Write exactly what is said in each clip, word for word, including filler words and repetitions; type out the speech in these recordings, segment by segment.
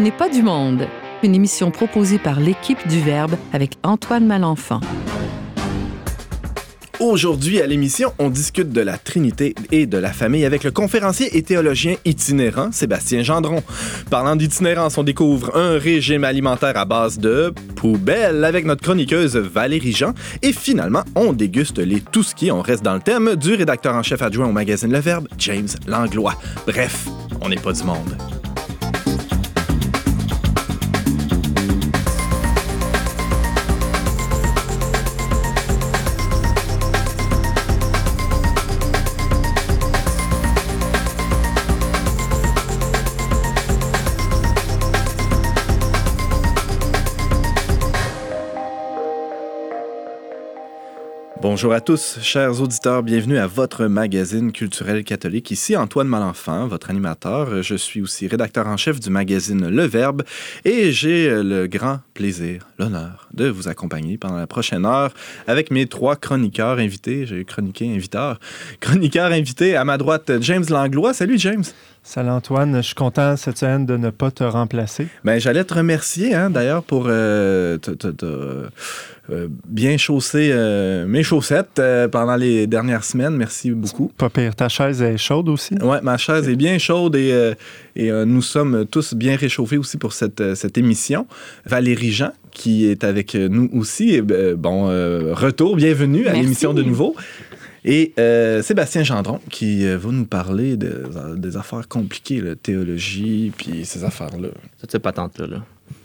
On n'est pas du monde, une émission proposée par l'équipe du Verbe avec Antoine Malenfant. Aujourd'hui à l'émission, on discute de la Trinité et de la famille avec le conférencier et théologien itinérant Sébastien Gendron. Parlant d'itinérance, on découvre un régime alimentaire à base de poubelles avec notre chroniqueuse Valérie Jean. Et finalement, on déguste les tout ce qui, on reste dans le thème, du rédacteur en chef adjoint au magazine Le Verbe, James Langlois. Bref, on n'est pas du monde. Bonjour à tous, chers auditeurs, bienvenue à votre magazine culturel catholique. Ici Antoine Malenfant, votre animateur. Je suis aussi rédacteur en chef du magazine Le Verbe et j'ai le grand plaisir, l'honneur de vous accompagner pendant la prochaine heure avec mes trois chroniqueurs invités. J'ai chroniqué inviteurs, chroniqueurs invités. À ma droite, James Langlois. Salut James. Salut Antoine, je suis content cette semaine de ne pas te remplacer. Bien, j'allais te remercier hein, d'ailleurs pour euh, te, te, te, euh, bien chausser euh, mes chaussettes euh, pendant les dernières semaines. Merci beaucoup. Pas pire, ta chaise est chaude aussi. Oui, ma chaise est bien chaude et, euh, et euh, nous sommes tous bien réchauffés aussi pour cette, cette émission. Valérie Jean, qui est avec nous aussi. Et, euh, bon, euh, retour, bienvenue à Merci. L'émission de nouveau. Et euh, Sébastien Gendron, qui euh, va nous parler de, de, des affaires compliquées, la théologie, puis ces affaires-là. Toutes ces patentes-là. Là.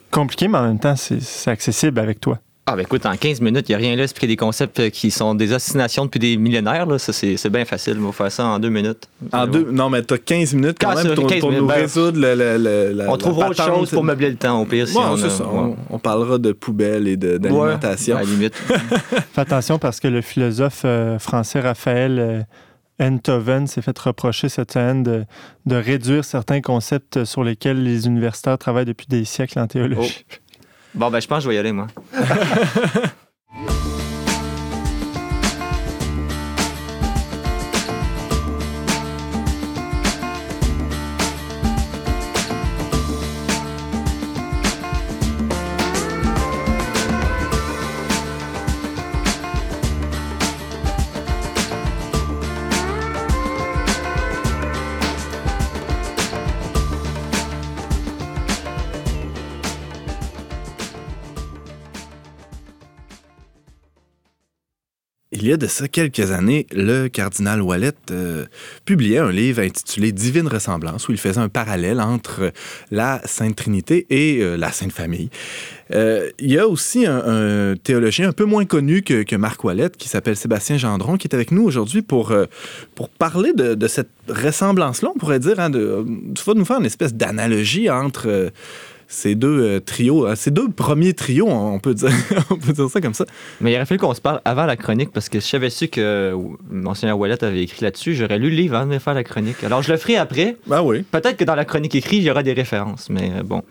Compliqué, mais en même temps, c'est, c'est accessible avec toi. Ah, ben écoute, en quinze minutes, il n'y a rien là, expliquer des concepts qui sont des ostinations depuis des millénaires. Là. Ça, c'est, c'est bien facile, on va faire ça en deux minutes. En deux, non, mais t'as quinze minutes quand, quand même pour, pour minutes, nous ben, résoudre le, le, le, la On trouvera la autre chose pour meubler le temps, au pire. Si ouais, on, c'est ça. Ouais. On, on parlera de poubelles et de, d'alimentation. Ouais, à la limite. Fais attention parce que le philosophe euh, français Raphaël Euh, Enthoven s'est fait reprocher cette semaine de, de réduire certains concepts sur lesquels les universitaires travaillent depuis des siècles en théologie. Oh. Bon, ben, je pense que je vais y aller, moi. Il y a de ça quelques années, le cardinal Ouellet euh, publiait un livre intitulé « Divine ressemblance » où il faisait un parallèle entre la Sainte Trinité et euh, la Sainte Famille. Euh, il y a aussi un, un théologien un peu moins connu que, que Marc Ouellet qui s'appelle Sébastien Gendron qui est avec nous aujourd'hui pour, euh, pour parler de, de cette ressemblance-là. On pourrait dire, hein, de, tu vas nous faire une espèce d'analogie entre euh, ces deux euh, trios, euh, ces deux premiers trios, on peut dire, on peut dire ça comme ça. Mais il aurait fallu qu'on se parle avant la chronique parce que si j'avais su que euh, Monseigneur Ouellet avait écrit là-dessus, j'aurais lu le livre avant de faire la chronique. Alors je le ferai après. Ben oui. Peut-être que dans la chronique écrite, il y aura des références, mais euh, bon.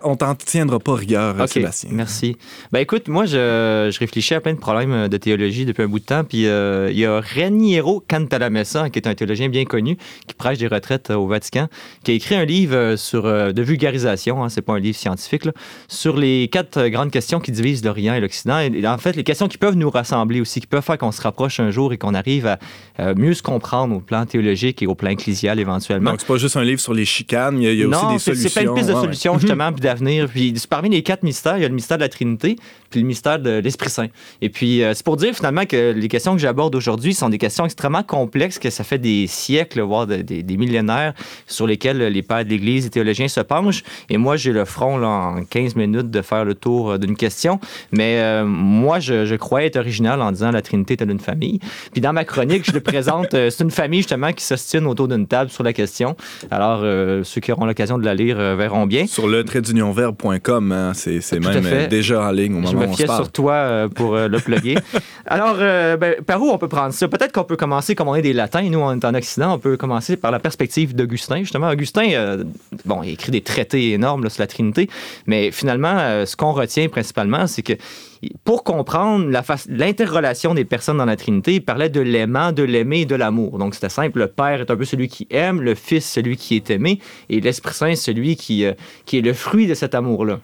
On t'en tiendra pas rigueur, okay, Sébastien. Merci. Ben écoute, moi, je, je réfléchis à plein de problèmes de théologie depuis un bout de temps. Puis euh, il y a Reniero Cantalamessa, qui est un théologien bien connu, qui prêche des retraites euh, au Vatican, qui a écrit un livre sur, euh, de vulgarisation, hein, c'est pas un livre scientifique, là, sur les quatre grandes questions qui divisent l'Orient et l'Occident. Et, et en fait, les questions qui peuvent nous rassembler aussi, qui peuvent faire qu'on se rapproche un jour et qu'on arrive à euh, mieux se comprendre au plan théologique et au plan ecclésial éventuellement. Donc, c'est pas juste un livre sur les chicanes, il y a, il y a non, aussi des c'est, solutions. Non, c'est plein de pistes de ouais, solutions, ouais. justement, mm-hmm. Avenir. Puis parmi les quatre mystères, il y a le mystère de la Trinité, puis le mystère de l'Esprit Saint. Et puis euh, c'est pour dire finalement que les questions que j'aborde aujourd'hui sont des questions extrêmement complexes, que ça fait des siècles, voire de, de, des millénaires, sur lesquelles les pères de l'Église, les théologiens se penchent. Et moi, j'ai le front là, en quinze minutes de faire le tour d'une question. Mais euh, moi, je, je crois être original en disant la Trinité est une famille. Puis dans ma chronique, je le présente, euh, c'est une famille justement qui s'ostine autour d'une table sur la question. Alors euh, ceux qui auront l'occasion de la lire euh, verront bien. Sur le trait du letrédunion verbe point com, hein, c'est, c'est même déjà en ligne au moment où on se parle. Je me fiais sur toi euh, pour euh, le plugger. Alors, euh, ben, par où on peut prendre ça? Peut-être qu'on peut commencer, comme on est des Latins, nous on est en Occident, on peut commencer par la perspective d'Augustin. Justement, Augustin, euh, bon, il écrit des traités énormes là, sur la Trinité, mais finalement, euh, ce qu'on retient principalement, c'est que pour comprendre la fa- l'interrelation des personnes dans la Trinité, il parlait de l'aimant, de l'aimer et de l'amour. Donc, c'était simple. Le Père est un peu celui qui aime, le Fils, celui qui est aimé, et l'Esprit-Saint, celui qui, euh, qui est le fruit de cet amour-là.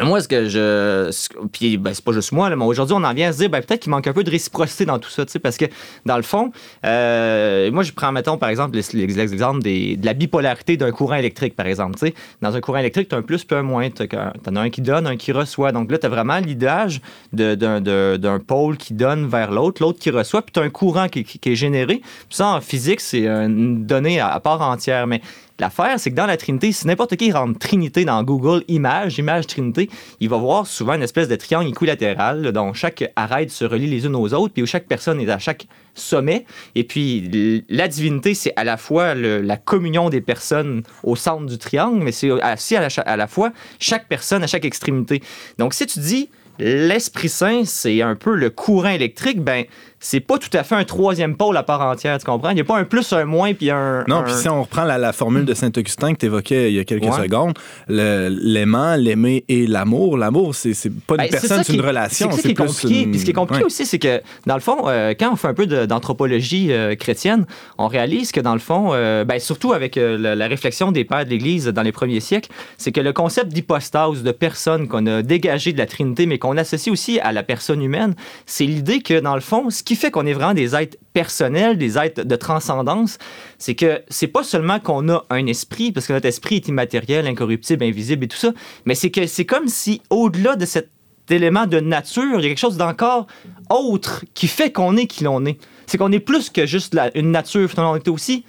Moi, ce que je. Puis, ben, c'est pas juste moi, là, mais aujourd'hui, on en vient à se dire, ben, peut-être qu'il manque un peu de réciprocité dans tout ça, tu sais, parce que, dans le fond, euh, moi, je prends, mettons, par exemple, l'exemple des, de la bipolarité d'un courant électrique, par exemple, tu sais. Dans un courant électrique, t'as un plus, puis un moins. T'as, t'en as un qui donne, un qui reçoit. Donc là, t'as vraiment l'idéage de, d'un, de, d'un pôle qui donne vers l'autre, l'autre qui reçoit, puis t'as un courant qui, qui, qui est généré. Puis ça, en physique, c'est une donnée à, à part entière, mais. L'affaire, c'est que dans la Trinité, si n'importe qui rentre Trinité dans Google, image, image Trinité, il va voir souvent une espèce de triangle équilatéral là, dont chaque arête se relie les unes aux autres, puis où chaque personne est à chaque sommet. Et puis, la divinité, c'est à la fois le, la communion des personnes au centre du triangle, mais c'est aussi à la, à la fois chaque personne à chaque extrémité. Donc, si tu dis l'Esprit-Saint, c'est un peu le courant électrique, ben c'est pas tout à fait un troisième pôle à part entière, tu comprends? Il n'y a pas un plus, un moins, puis un... Non, un... puis si on reprend la, la formule de Saint-Augustin que tu évoquais il y a quelques ouais. secondes, le, l'aimant, l'aimer et l'amour, l'amour, c'est, c'est pas une ben, personne, c'est une relation. C'est, c'est, c'est plus compliqué. Une... Puis ce qui est compliqué ouais. aussi, c'est que, dans le fond, euh, quand on fait un peu de, d'anthropologie euh, chrétienne, on réalise que, dans le fond, euh, ben, surtout avec euh, la, la réflexion des pères de l'Église dans les premiers siècles, c'est que le concept d'hypostase, de personne qu'on a dégagé de la Trinité, mais qu'on associe aussi à la personne humaine, c'est l'idée que, dans le fond, ce qui fait qu'on est vraiment des êtres personnels, des êtres de transcendance, c'est que c'est pas seulement qu'on a un esprit, parce que notre esprit est immatériel, incorruptible, invisible et tout ça, mais c'est que c'est comme si, au-delà de cet élément de nature, il y a quelque chose d'encore autre qui fait qu'on est qui l'on est. C'est qu'on est plus que juste la, une nature, finalement, on est aussi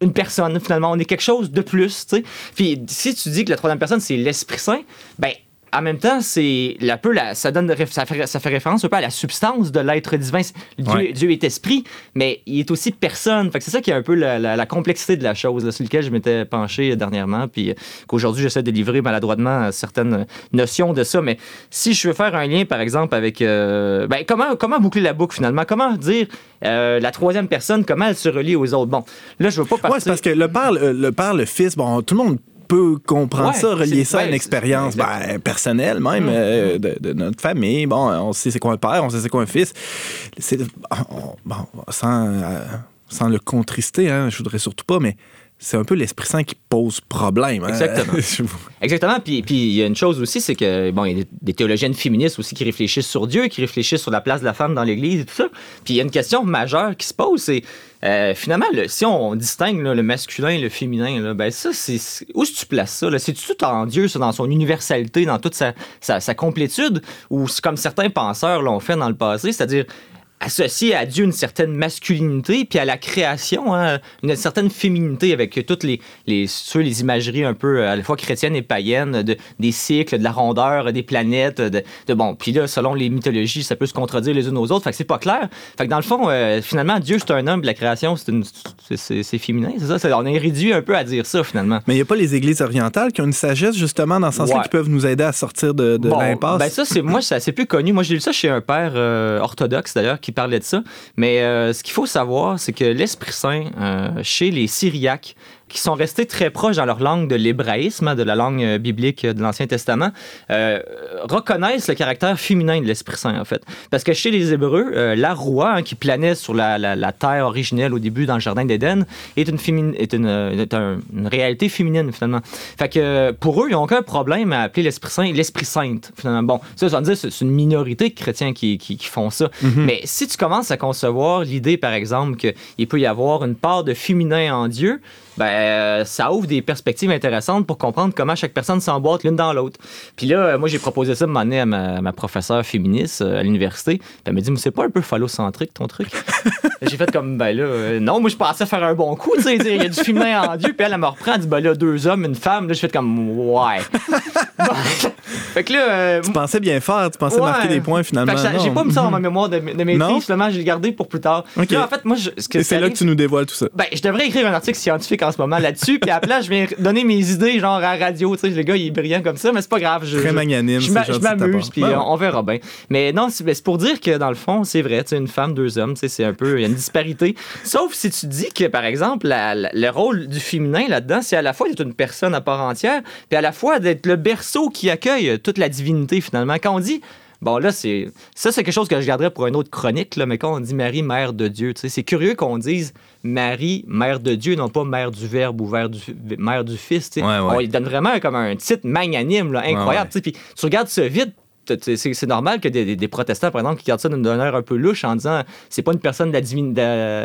une personne, finalement, on est quelque chose de plus, tu sais. Puis si tu dis que la troisième personne, c'est l'Esprit-Saint, ben en même temps, c'est la peu la, ça donne ça fait, ça fait référence un peu à la substance de l'être divin. Dieu, ouais. Dieu est esprit, mais il est aussi personne. Fait que c'est ça qui est un peu la, la, la complexité de la chose là, sur laquelle je m'étais penché dernièrement, puis qu'aujourd'hui j'essaie de livrer maladroitement certaines notions de ça. Mais si je veux faire un lien, par exemple, avec euh, ben comment comment boucler la boucle finalement, comment dire euh, la troisième personne, comment elle se relie aux autres. Bon, là je veux pas partir. Ouais, c'est parce que le père, le, le père, le fils, bon, tout le monde peut comprendre ouais, ça, relier ça ouais, à une expérience ben, personnelle même, mmh. euh, de, de notre famille. Bon, on sait c'est quoi un père, on sait c'est quoi un fils. C'est, on, bon, sans, euh, sans le contrister, hein, je voudrais surtout pas, mais c'est un peu l'Esprit-Saint qui pose problème. Hein? Exactement. Exactement. Puis, puis il y a une chose aussi, c'est que, bon, il y a des théologiennes féministes aussi qui réfléchissent sur Dieu, qui réfléchissent sur la place de la femme dans l'Église et tout ça. Puis il y a une question majeure qui se pose, c'est Euh, finalement, le, si on distingue là, le masculin et le féminin, là, ben ça, c'est, c'est, où est-ce que tu places ça? Là? C'est-tu tout en Dieu, ça, dans son universalité, dans toute sa, sa, sa complétude, ou c'est comme certains penseurs l'ont fait dans le passé, c'est-à-dire associer à Dieu une certaine masculinité, puis à la création, hein, une certaine féminité avec toutes les, les, sur les imageries un peu à la fois chrétiennes et païennes, de, des cycles, de la rondeur, des planètes, de, de bon, puis là, selon les mythologies, ça peut se contredire les unes aux autres, fait que c'est pas clair. Fait que dans le fond, euh, finalement, Dieu, c'est un homme, puis la création, c'est, une, c'est, c'est, c'est féminin, c'est ça? C'est, on est réduit un peu à dire ça, finalement. Mais il n'y a pas les églises orientales qui ont une sagesse, justement, dans ce sens-là, ouais. qui peuvent nous aider à sortir de, de bon, l'impasse? Ben ça, c'est, moi, c'est assez peu connu. Moi, j'ai lu ça chez un père euh, orthodoxe, d'ailleurs, qui qui parlait de ça, mais euh, ce qu'il faut savoir, c'est que l'Esprit-Saint, euh, chez les Syriaques, qui sont restés très proches dans leur langue de l'hébraïsme, de la langue biblique de l'Ancien Testament, euh, reconnaissent le caractère féminin de l'Esprit-Saint, en fait. Parce que chez les Hébreux, euh, la Roua, hein, qui planait sur la, la, la terre originelle au début dans le Jardin d'Éden, est, une, fémini- est, une, est un, une réalité féminine, finalement. Fait que pour eux, ils n'ont aucun problème à appeler l'Esprit-Saint l'Esprit-Sainte, finalement. Bon, ça, ça veut dire que c'est une minorité de chrétiens qui, qui, qui font ça. Mm-hmm. Mais si tu commences à concevoir l'idée, par exemple, qu'il peut y avoir une part de féminin en Dieu, ben, ça ouvre des perspectives intéressantes pour comprendre comment chaque personne s'emboîte l'une dans l'autre. Puis là, moi, j'ai proposé ça de m'emmener à ma, ma professeure féministe à l'université. Elle m'a dit, mais c'est pas un peu phallocentrique, ton truc? J'ai fait comme, ben là, euh, non, moi, je pensais faire un bon coup, tu sais, il y a du féminin en Dieu. Puis elle, elle me reprend, elle dit, ben là, deux hommes, une femme. Là, je fais comme, ouais. Fait que là, euh, tu pensais bien faire, tu pensais ouais, marquer des points, finalement. Fait que ça, j'ai pas mis ça dans ma mémoire de, de maîtrise, finalement, j'ai gardé pour plus tard. Okay. Là, en fait, moi, je, ce que c'est arrive, là que tu nous dévoiles tout ça. Ben, je devrais écrire un article scientifique en ce moment là-dessus, puis à la place, je viens donner mes idées, genre à la radio, tu sais, le gars, il est brillant comme ça, mais c'est pas grave. Je, Très je, magnanime, je, je, je m'amuse, puis ouais. on, on verra bien. Mais non, c'est, c'est pour dire que, dans le fond, c'est vrai, tu sais, une femme, deux hommes, tu sais, c'est un peu, il y a une disparité. Sauf si tu dis que, par exemple, la, la, le rôle du féminin là-dedans, c'est à la fois d'être une personne à part entière, puis à la fois d'être le berceau qui accueille toute la divinité, finalement. Quand on dit Bon, là, c'est ça, c'est quelque chose que je garderais pour une autre chronique, là, mais quand on dit Marie, mère de Dieu, tu sais, c'est curieux qu'on dise Marie, mère de Dieu, non pas mère du Verbe ou mère du, mère du Fils. Tu sais. Ouais, ouais. On lui donne vraiment comme un titre magnanime, là, incroyable. Ouais, ouais. Tu sais, puis tu regardes ce vide. C'est, c'est normal que des, des, des protestants, par exemple, qui gardent ça d'une manière un peu louche en disant c'est pas une personne de la divine. De,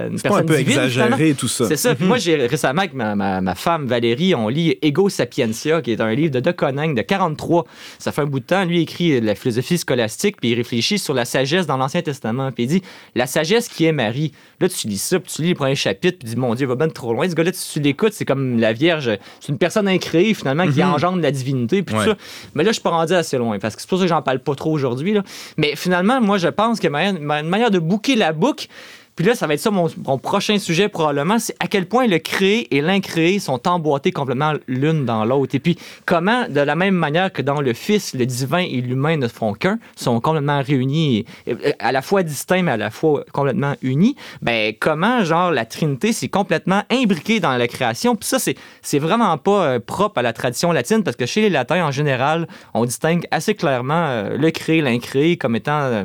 une c'est personne pas un peu divine, exagéré, finalement. Tout ça. C'est ça. Mm-hmm. Puis moi, j'ai récemment, avec ma, ma, ma femme Valérie, on lit Ego Sapientia, qui est un livre de De Coning de quarante-trois. Ça fait un bout de temps. Lui, il écrit la philosophie scolastique, puis il réfléchit sur la sagesse dans l'Ancien Testament. Puis il dit la sagesse qui est Marie. Là, tu lis ça, puis tu lis les premiers chapitres, puis tu dis mon Dieu, il va bien trop loin. Ce gars-là, tu, tu l'écoutes, c'est comme la Vierge. C'est une personne incréée, finalement, qui mm-hmm. engendre la divinité, puis ouais. tout ça. Mais là, je suis pas rendu assez loin, parce que c'est pour ça que j'en parle pas trop aujourd'hui, là. Mais finalement, moi, je pense que ma, ma manière de boucler la boucle, puis là, ça va être ça mon, mon prochain sujet probablement, c'est à quel point le créé et l'incréé sont emboîtés complètement l'une dans l'autre. Et puis, comment, de la même manière que dans le Fils, le divin et l'humain ne font qu'un, sont complètement réunis, et, et, à la fois distincts, mais à la fois complètement unis, ben comment, genre, la Trinité s'est complètement imbriquée dans la création. Puis ça, c'est, c'est vraiment pas euh, propre à la tradition latine, parce que chez les Latins, en général, on distingue assez clairement euh, le créé, l'incréé comme étant... Euh,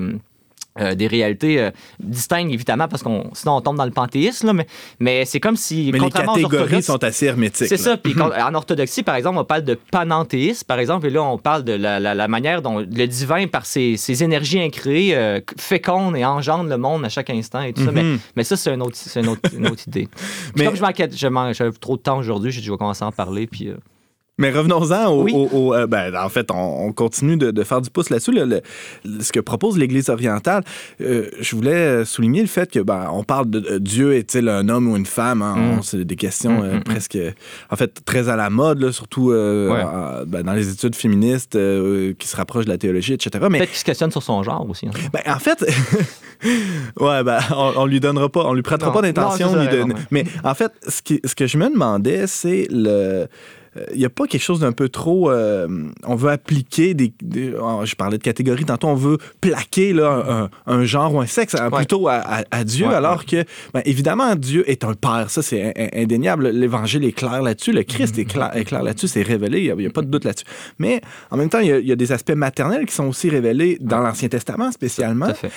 Euh, des réalités euh, distinctes, évidemment, parce qu'on sinon on tombe dans le panthéisme, là, mais, mais c'est comme si... Mais les catégories sont assez hermétiques. C'est là. Ça, puis en orthodoxie, par exemple, on parle de panenthéisme, par exemple, et là, on parle de la, la, la manière dont le divin, par ses, ses énergies incréées, euh, féconde et engendre le monde à chaque instant et tout mm-hmm. ça, mais, mais ça, c'est, un autre, c'est une, autre, une autre idée. mais... Comme je m'inquiète, je manque, j'avais trop de temps aujourd'hui, je vais commencer à en parler, puis... Euh... Mais revenons-en au... Oui. au, au euh, ben, en fait, on, on continue de, de faire du pouce là-dessus. Là, le, ce que propose l'Église orientale, euh, je voulais souligner le fait que ben, on parle de euh, Dieu est-il un homme ou une femme? Hein? Mm. On, c'est des questions euh, mm. presque... En fait, très à la mode, là, surtout euh, ouais. en, ben, dans les études féministes euh, qui se rapprochent de la théologie, et cetera. Mais, peut-être qu'il se questionne sur son genre aussi. En fait, ben, en fait ouais, ben, on, on lui donnera pas... On lui prêtera non. pas d'intention. Non, de, mais en fait, ce, qui, ce que je me demandais, c'est le... Il n'y a pas quelque chose d'un peu trop... Euh, on veut appliquer des... des oh, je parlais de catégories. Tantôt, on veut plaquer là, un, un genre ou un sexe ouais. plutôt à, à, à Dieu, ouais, alors ouais. que, ben, évidemment, Dieu est un père. Ça, c'est indéniable. L'Évangile est clair là-dessus. Le Christ mm-hmm. est, clair, est clair là-dessus. C'est révélé. Il n'y a, a pas de doute là-dessus. Mais, en même temps, il y a, il y a des aspects maternels qui sont aussi révélés dans l'Ancien Testament, spécialement. Tout à fait.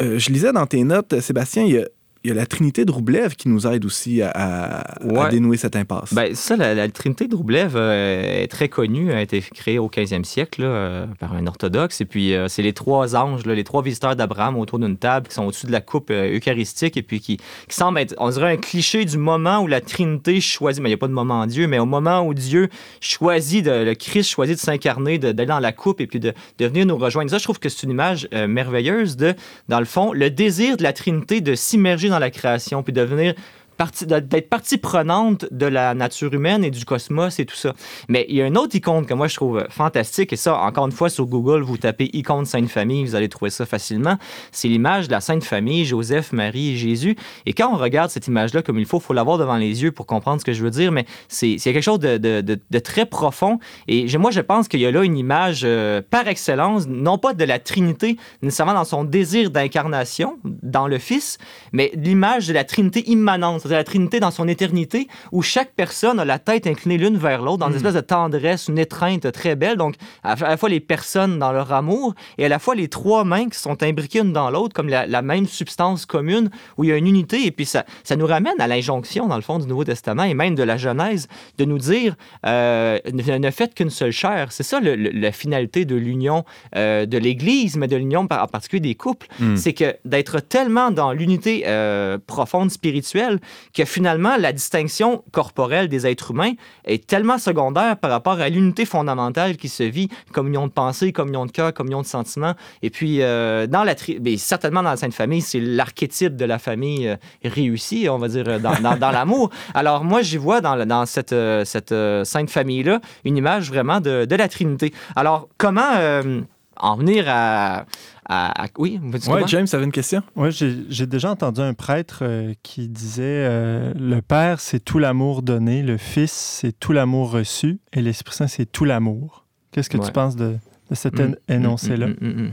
Euh, je lisais dans tes notes, Sébastien, il y a Il y a la Trinité de Rublev qui nous aide aussi à, à, ouais. à dénouer cette impasse. Ben, ça, la, la Trinité de Rublev euh, est très connue, a été créée au quinzième siècle là, euh, par un orthodoxe. Et puis, euh, c'est les trois anges, là, les trois visiteurs d'Abraham autour d'une table qui sont au-dessus de la coupe euh, eucharistique et puis qui, qui semblent être, on dirait, un cliché du moment où la Trinité choisit, mais il n'y a pas de moment en Dieu, mais au moment où Dieu choisit, de, le Christ choisit de s'incarner, de, d'aller dans la coupe et puis de, de venir nous rejoindre. Ça, je trouve que c'est une image euh, merveilleuse de, dans le fond, le désir de la Trinité de s'immerger dans la création, puis devenir partie, d'être partie prenante de la nature humaine et du cosmos et tout ça. Mais il y a une autre icône que moi je trouve fantastique, et ça, encore une fois, sur Google, vous tapez icône Sainte Famille, vous allez trouver ça facilement. C'est l'image de la Sainte Famille, Joseph, Marie et Jésus. Et quand on regarde cette image-là comme il faut, il faut l'avoir devant les yeux pour comprendre ce que je veux dire, mais c'est, c'est quelque chose de, de, de, de très profond. Et moi, je pense qu'il y a là une image euh, par excellence, non pas de la Trinité, nécessairement dans son désir d'incarnation, dans le Fils, mais l'image de la Trinité immanente, de la Trinité dans son éternité, où chaque personne a la tête inclinée l'une vers l'autre, dans mmh. une espèce de tendresse, une étreinte très belle. Donc, à la fois les personnes dans leur amour et à la fois les trois mains qui sont imbriquées une dans l'autre, comme la, la même substance commune, où il y a une unité. Et puis, ça, ça nous ramène à l'injonction, dans le fond, du Nouveau Testament et même de la Genèse, de nous dire euh, ne, ne faites qu'une seule chair. C'est ça, le, le, la finalité de l'union euh, de l'Église, mais de l'union par, en particulier des couples. Mmh. C'est que d'être tellement dans l'unité euh, profonde, spirituelle, que finalement, la distinction corporelle des êtres humains est tellement secondaire par rapport à l'unité fondamentale qui se vit, communion de pensée, communion de cœur, communion de sentiments. Et puis, euh, dans la tri- mais certainement dans la Sainte Famille, c'est l'archétype de la famille euh, réussie, on va dire, dans, dans, dans l'amour. Alors moi, j'y vois dans, dans cette, euh, cette euh, Sainte Famille-là une image vraiment de, de la Trinité. Alors, comment euh, en venir à... À, à, oui, ouais, James, tu avais une question? Oui, j'ai, j'ai déjà entendu un prêtre euh, qui disait euh, le Père, c'est tout l'amour donné, le Fils, c'est tout l'amour reçu, et l'Esprit Saint, c'est tout l'amour. Qu'est-ce que ouais. tu penses de, de cet mmh, énoncé-là? Mmh, mmh, mmh.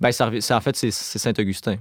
Ben, ça, ça, en fait, c'est, c'est Saint Augustin.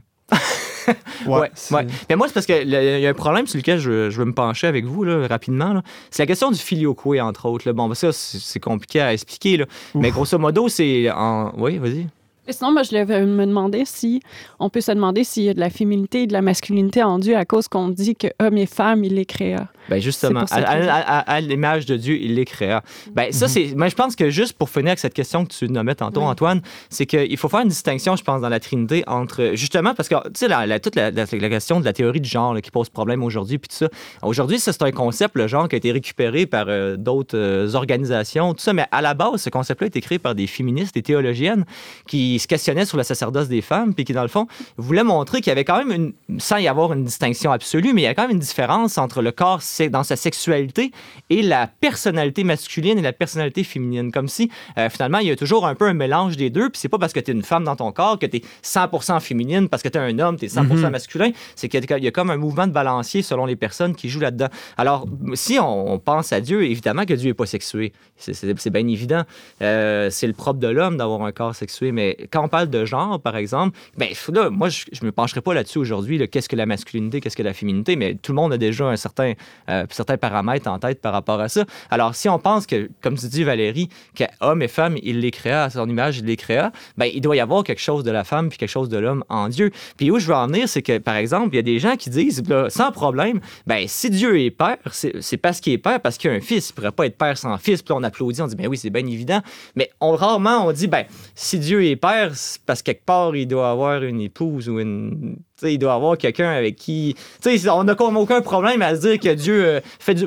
ouais, ouais, ouais. Mais moi, c'est parce qu'il y a un problème sur lequel je, je veux me pencher avec vous là, rapidement. Là. C'est la question du filioque, entre autres. Là. Bon, ben, ça, c'est, c'est compliqué à expliquer. Là. Mais grosso modo, c'est. En... Oui, vas-y. Et sinon, moi, je vais me demander si on peut se demander s'il y a de la féminité et de la masculinité en Dieu à cause qu'on dit que hommes et femmes, il les créa. Bien, justement, à, à, à, à l'image de Dieu, il les créa. Bien, mm-hmm. ça, c'est. Moi, je pense que juste pour finir avec cette question que tu nommais tantôt, oui. Antoine, c'est qu'il faut faire une distinction, je pense, dans la Trinité entre. Justement, parce que, tu sais, la, la, toute la, la, la question de la théorie du genre là, qui pose problème aujourd'hui, puis tout ça. Aujourd'hui, ça, c'est un concept, le genre, qui a été récupéré par euh, d'autres euh, organisations, tout ça. Mais à la base, ce concept-là a été créé par des féministes, des théologiennes qui se questionnait sur le sacerdoce des femmes, puis qui, dans le fond, voulait montrer qu'il y avait quand même, une, sans y avoir une distinction absolue, mais il y a quand même une différence entre le corps dans sa sexualité et la personnalité masculine et la personnalité féminine. Comme si, euh, finalement, il y a toujours un peu un mélange des deux, puis c'est pas parce que t'es une femme dans ton corps que t'es cent pour cent féminine, parce que t'es un homme, t'es cent pour cent mm-hmm. masculin. C'est qu'il y a, il y a comme un mouvement de balancier selon les personnes qui jouent là-dedans. Alors, si on, on pense à Dieu, évidemment que Dieu n'est pas sexué. C'est, c'est, c'est bien évident. Euh, c'est le propre de l'homme d'avoir un corps sexué, mais quand on parle de genre, par exemple, ben, là, moi, je ne me pencherai pas là-dessus aujourd'hui, là, qu'est-ce que la masculinité, qu'est-ce que la féminité, mais tout le monde a déjà un certain, euh, certain paramètre en tête par rapport à ça. Alors, si on pense que, comme tu dis, Valérie, qu'homme et femme, il les créa, à son image, il les créa, ben, il doit y avoir quelque chose de la femme puis quelque chose de l'homme en Dieu. Puis où je veux en venir, c'est que, par exemple, il y a des gens qui disent, là, sans problème, ben, si Dieu est père, c'est, c'est parce qu'il est père, parce qu'il y a un fils. Il ne pourrait pas être père sans fils. Puis là, on applaudit, on dit, ben oui, c'est bien évident. Mais on, rarement, on dit, ben, si Dieu est père, parce que quelque part, il doit avoir une épouse ou une... T'sais, il doit avoir quelqu'un avec qui... T'sais, on n'a aucun problème à se dire que Dieu euh, fait du...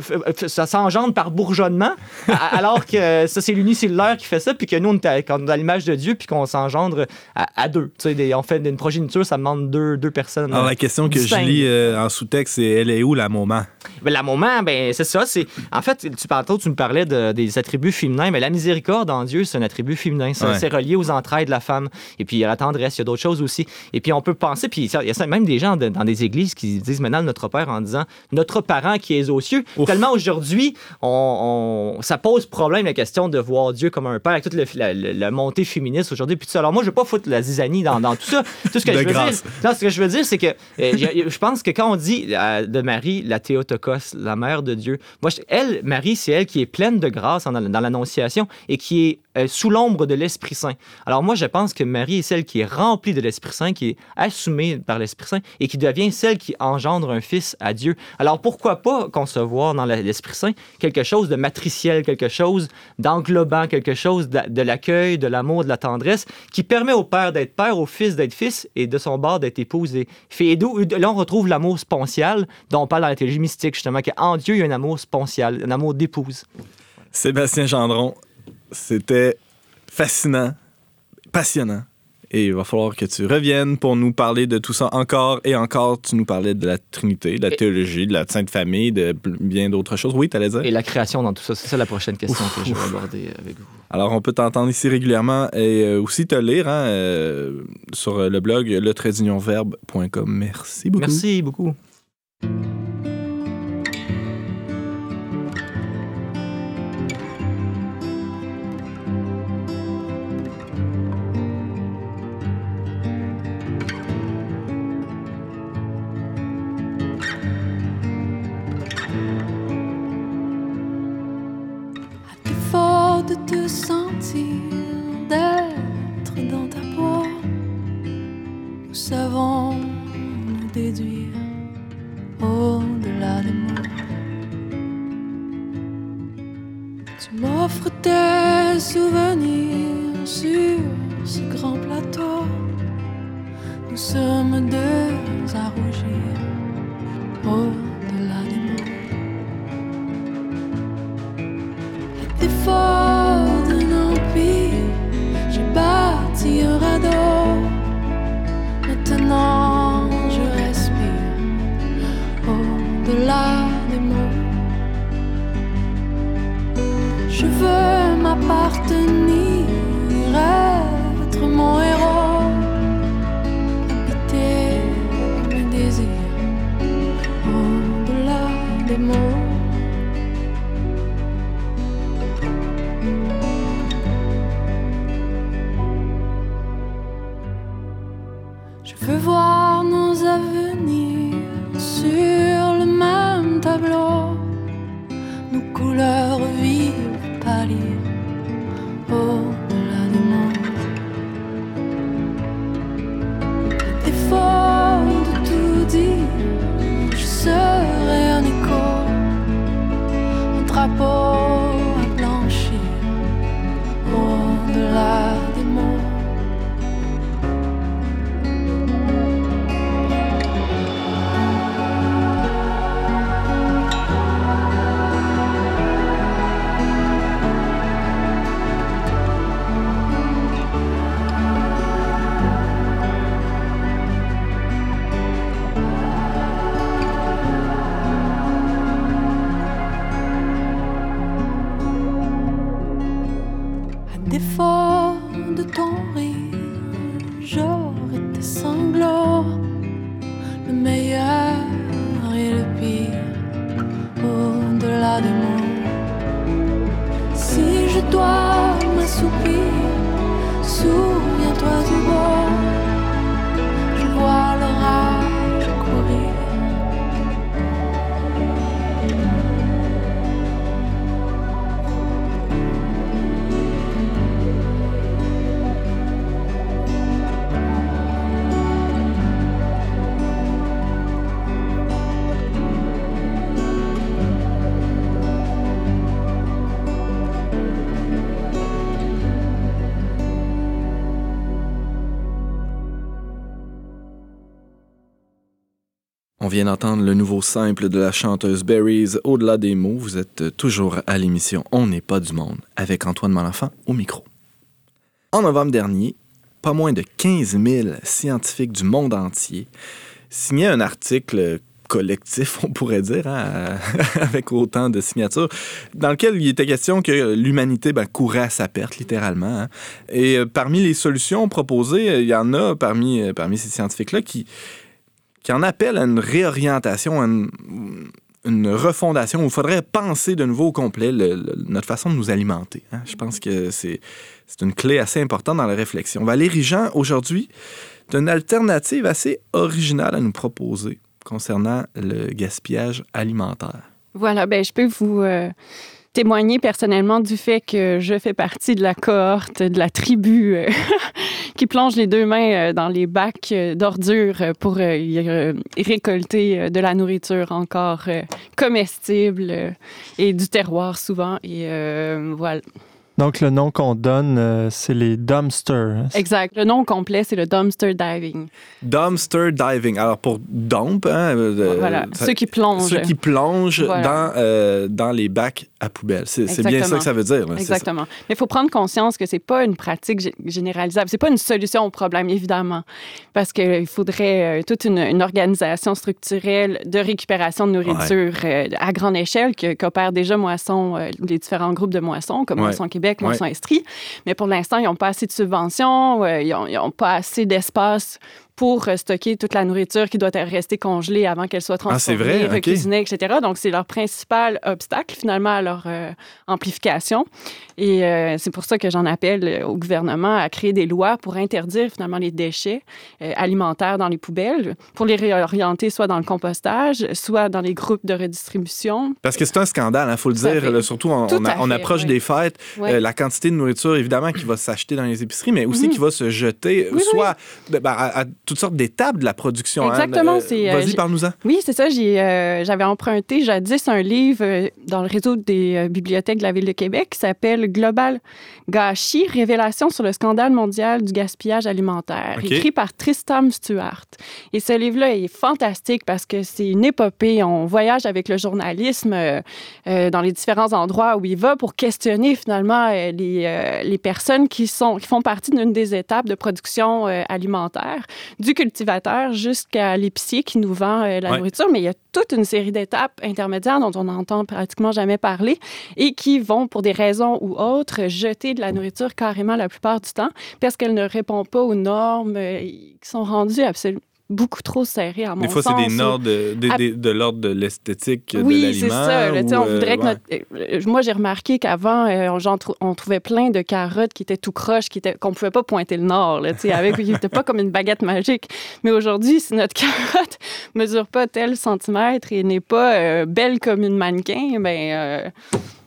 ça s'engendre par bourgeonnement, alors que ça, c'est l'unicellulaire qui fait ça, puis que nous, on est à l'image de Dieu, puis qu'on s'engendre à, à deux. Des, on fait une progéniture, ça demande deux, deux personnes. Alors, la question distinctes. Que je lis euh, en sous-texte, c'est « Elle est où, la maman? » Ben, la maman, ben, c'est ça. C'est... En fait, tu, tantôt, tu me parlais de, des attributs féminins, mais la miséricorde en Dieu, c'est un attribut féminin. Ça, ouais. C'est relié aux entrailles de la femme. Et puis, il y a la tendresse, il y a d'autres choses aussi. Et puis, on peut penser... puis il y a même des gens de, dans des églises qui disent maintenant notre Père en disant notre parent qui est aux cieux. Ouf. Tellement aujourd'hui, on, on, ça pose problème la question de voir Dieu comme un père avec toute le, la, la montée féministe aujourd'hui. Puis tout ça. Alors moi, je ne veux pas foutre la zizanie dans, dans tout ça. Tout ce que je veux grâce. dire, non, ce que je veux dire, c'est que euh, je, je pense que quand on dit euh, de Marie, la Théotokos, la mère de Dieu, moi, je, elle, Marie, c'est elle qui est pleine de grâce en, dans l'Annonciation et qui est euh, sous l'ombre de l'Esprit Saint. Alors moi, je pense que Marie est celle qui est remplie de l'Esprit Saint, qui est assumée par l'Esprit Saint et qui devient celle qui engendre un fils à Dieu. Alors, pourquoi pas concevoir dans l'Esprit Saint quelque chose de matriciel, quelque chose d'englobant, quelque chose de, de l'accueil, de l'amour, de la tendresse, qui permet au Père d'être Père, au Fils d'être Fils et de son bord d'être épouse et fille. Et là, on retrouve l'amour spontial dont on parle dans la théologie mystique, justement, qu'en Dieu, il y a un amour spontial, un amour d'épouse. Sébastien Gendron, c'était fascinant, passionnant. Et il va falloir que tu reviennes pour nous parler de tout ça encore et encore. Tu nous parlais de la Trinité, de la théologie, de la Sainte Famille, de bien d'autres choses. Oui, t'allais dire? Et la création dans tout ça. C'est ça la prochaine question ouf, que je vais aborder avec vous. Alors, on peut t'entendre ici régulièrement et aussi te lire hein, euh, sur le blog le trait d'union verbe point com. Merci beaucoup. Merci beaucoup. De te sentir, d'être dans ta peau, nous savons nous déduire au-delà des mots. Tu m'offres tes souvenirs sur ce grand plateau, nous sommes deux à rougir au-delà des mots. À défaut si un radeau, maintenant je respire au-delà des mots. Je veux m'appartenir, être mon héros, habiter mes désirs au-delà des mots. Je veux voir nos avenirs sur le même tableau, nos couleurs vives pâlir au-delà des mondes. drapeau a blanchi au-delà des défaut de ton rire, j'aurai tes sanglots, le meilleur et le pire, au-delà des mots. Si je dois m'assoupir, souviens-toi du beau, je vois l'orage courir. On vient d'entendre le nouveau simple de la chanteuse Berries, Au-delà des mots. Vous êtes toujours à l'émission On n'est pas du monde, avec Antoine Malenfant au micro. En novembre dernier, pas moins de quinze mille scientifiques du monde entier signaient un article collectif, on pourrait dire, hein, avec autant de signatures, dans lequel il était question que l'humanité ben, courait à sa perte, littéralement. Hein. Et euh, parmi les solutions proposées, il y en a parmi, euh, parmi ces scientifiques-là qui... qui en appelle à une réorientation, à une, une refondation, où il faudrait penser de nouveau au complet le, le, notre façon de nous alimenter. Hein? Je pense que c'est, c'est une clé assez importante dans la réflexion. Valérie Jean, aujourd'hui, a une alternative assez originale à nous proposer concernant le gaspillage alimentaire. Voilà, bien, je peux vous... Euh... témoigner personnellement du fait que je fais partie de la cohorte, de la tribu euh, qui plonge les deux mains dans les bacs d'ordures pour euh, y récolter de la nourriture encore euh, comestible euh, et du terroir souvent. Et euh, voilà. Donc, le nom qu'on donne, euh, c'est les dumpsters. Exact. Le nom complet, c'est le dumpster diving. Dumpster diving. Alors, pour dump, hein, euh, voilà. ça, ceux qui plongent. Ceux qui plongent voilà. dans, euh, dans les bacs à poubelle. C'est, c'est bien ça que ça veut dire. Là. Exactement. Mais il faut prendre conscience que ce n'est pas une pratique g- généralisable. Ce n'est pas une solution au problème, évidemment, parce qu'il euh, faudrait euh, toute une, une organisation structurelle de récupération de nourriture ouais. euh, à grande échelle que, qu'opèrent déjà Moisson, euh, les différents groupes de Moisson, comme ouais. Moisson Québec, Ouais. sont inscrits, mais pour l'instant, ils n'ont pas assez de subventions, euh, ils n'ont pas assez d'espace pour euh, stocker toute la nourriture qui doit rester congelée avant qu'elle soit transformée, ah, recuisinée, okay. et cetera. Donc, c'est leur principal obstacle, finalement, à leur euh, amplification. Et euh, c'est pour ça que j'en appelle au gouvernement à créer des lois pour interdire, finalement, les déchets euh, alimentaires dans les poubelles, pour les réorienter soit dans le compostage, soit dans les groupes de redistribution. Parce que c'est un scandale, il hein, faut le dire, là, surtout on, on, a, on approche ouais. des fêtes, ouais. euh, la quantité de nourriture, évidemment, qui va s'acheter dans les épiceries, mais aussi mmh. qui va se jeter, oui, soit oui. Ben, à, à toutes sortes d'étapes de la production. Exactement. Hein? C'est, Vas-y, j'ai... parle-nous-en. Oui, c'est ça. J'ai, euh, j'avais emprunté jadis un livre dans le réseau des euh, bibliothèques de la Ville de Québec qui s'appelle « Global gâchis, révélation sur le scandale mondial du gaspillage alimentaire okay. », écrit par Tristan Stuart. Et ce livre-là il est fantastique parce que c'est une épopée. On voyage avec le journalisme euh, euh, dans les différents endroits où il va pour questionner finalement euh, les, euh, les personnes qui, sont, qui font partie d'une des étapes de production euh, alimentaire. Du cultivateur jusqu'à l'épicier qui nous vend euh, la ouais. nourriture, mais il y a toute une série d'étapes intermédiaires dont on n'entend pratiquement jamais parler et qui vont, pour des raisons ou autres, jeter de la nourriture carrément la plupart du temps parce qu'elle ne répond pas aux normes euh, qui sont rendues absolument beaucoup trop serré, à mon sens. Des fois, sens, c'est des normes de, de, à... de, de l'ordre de l'esthétique oui, de l'aliment. Oui, c'est ça. Là, ou, on voudrait euh, que ouais. notre... Moi, j'ai remarqué qu'avant, euh, trou... on trouvait plein de carottes qui étaient tout croches, qui étaient... qu'on ne pouvait pas pointer le nord. Là, avec... Ils n'étaient pas comme une baguette magique. Mais aujourd'hui, si notre carotte ne mesure pas tel centimètre et n'est pas euh, belle comme une mannequin, bien... Euh...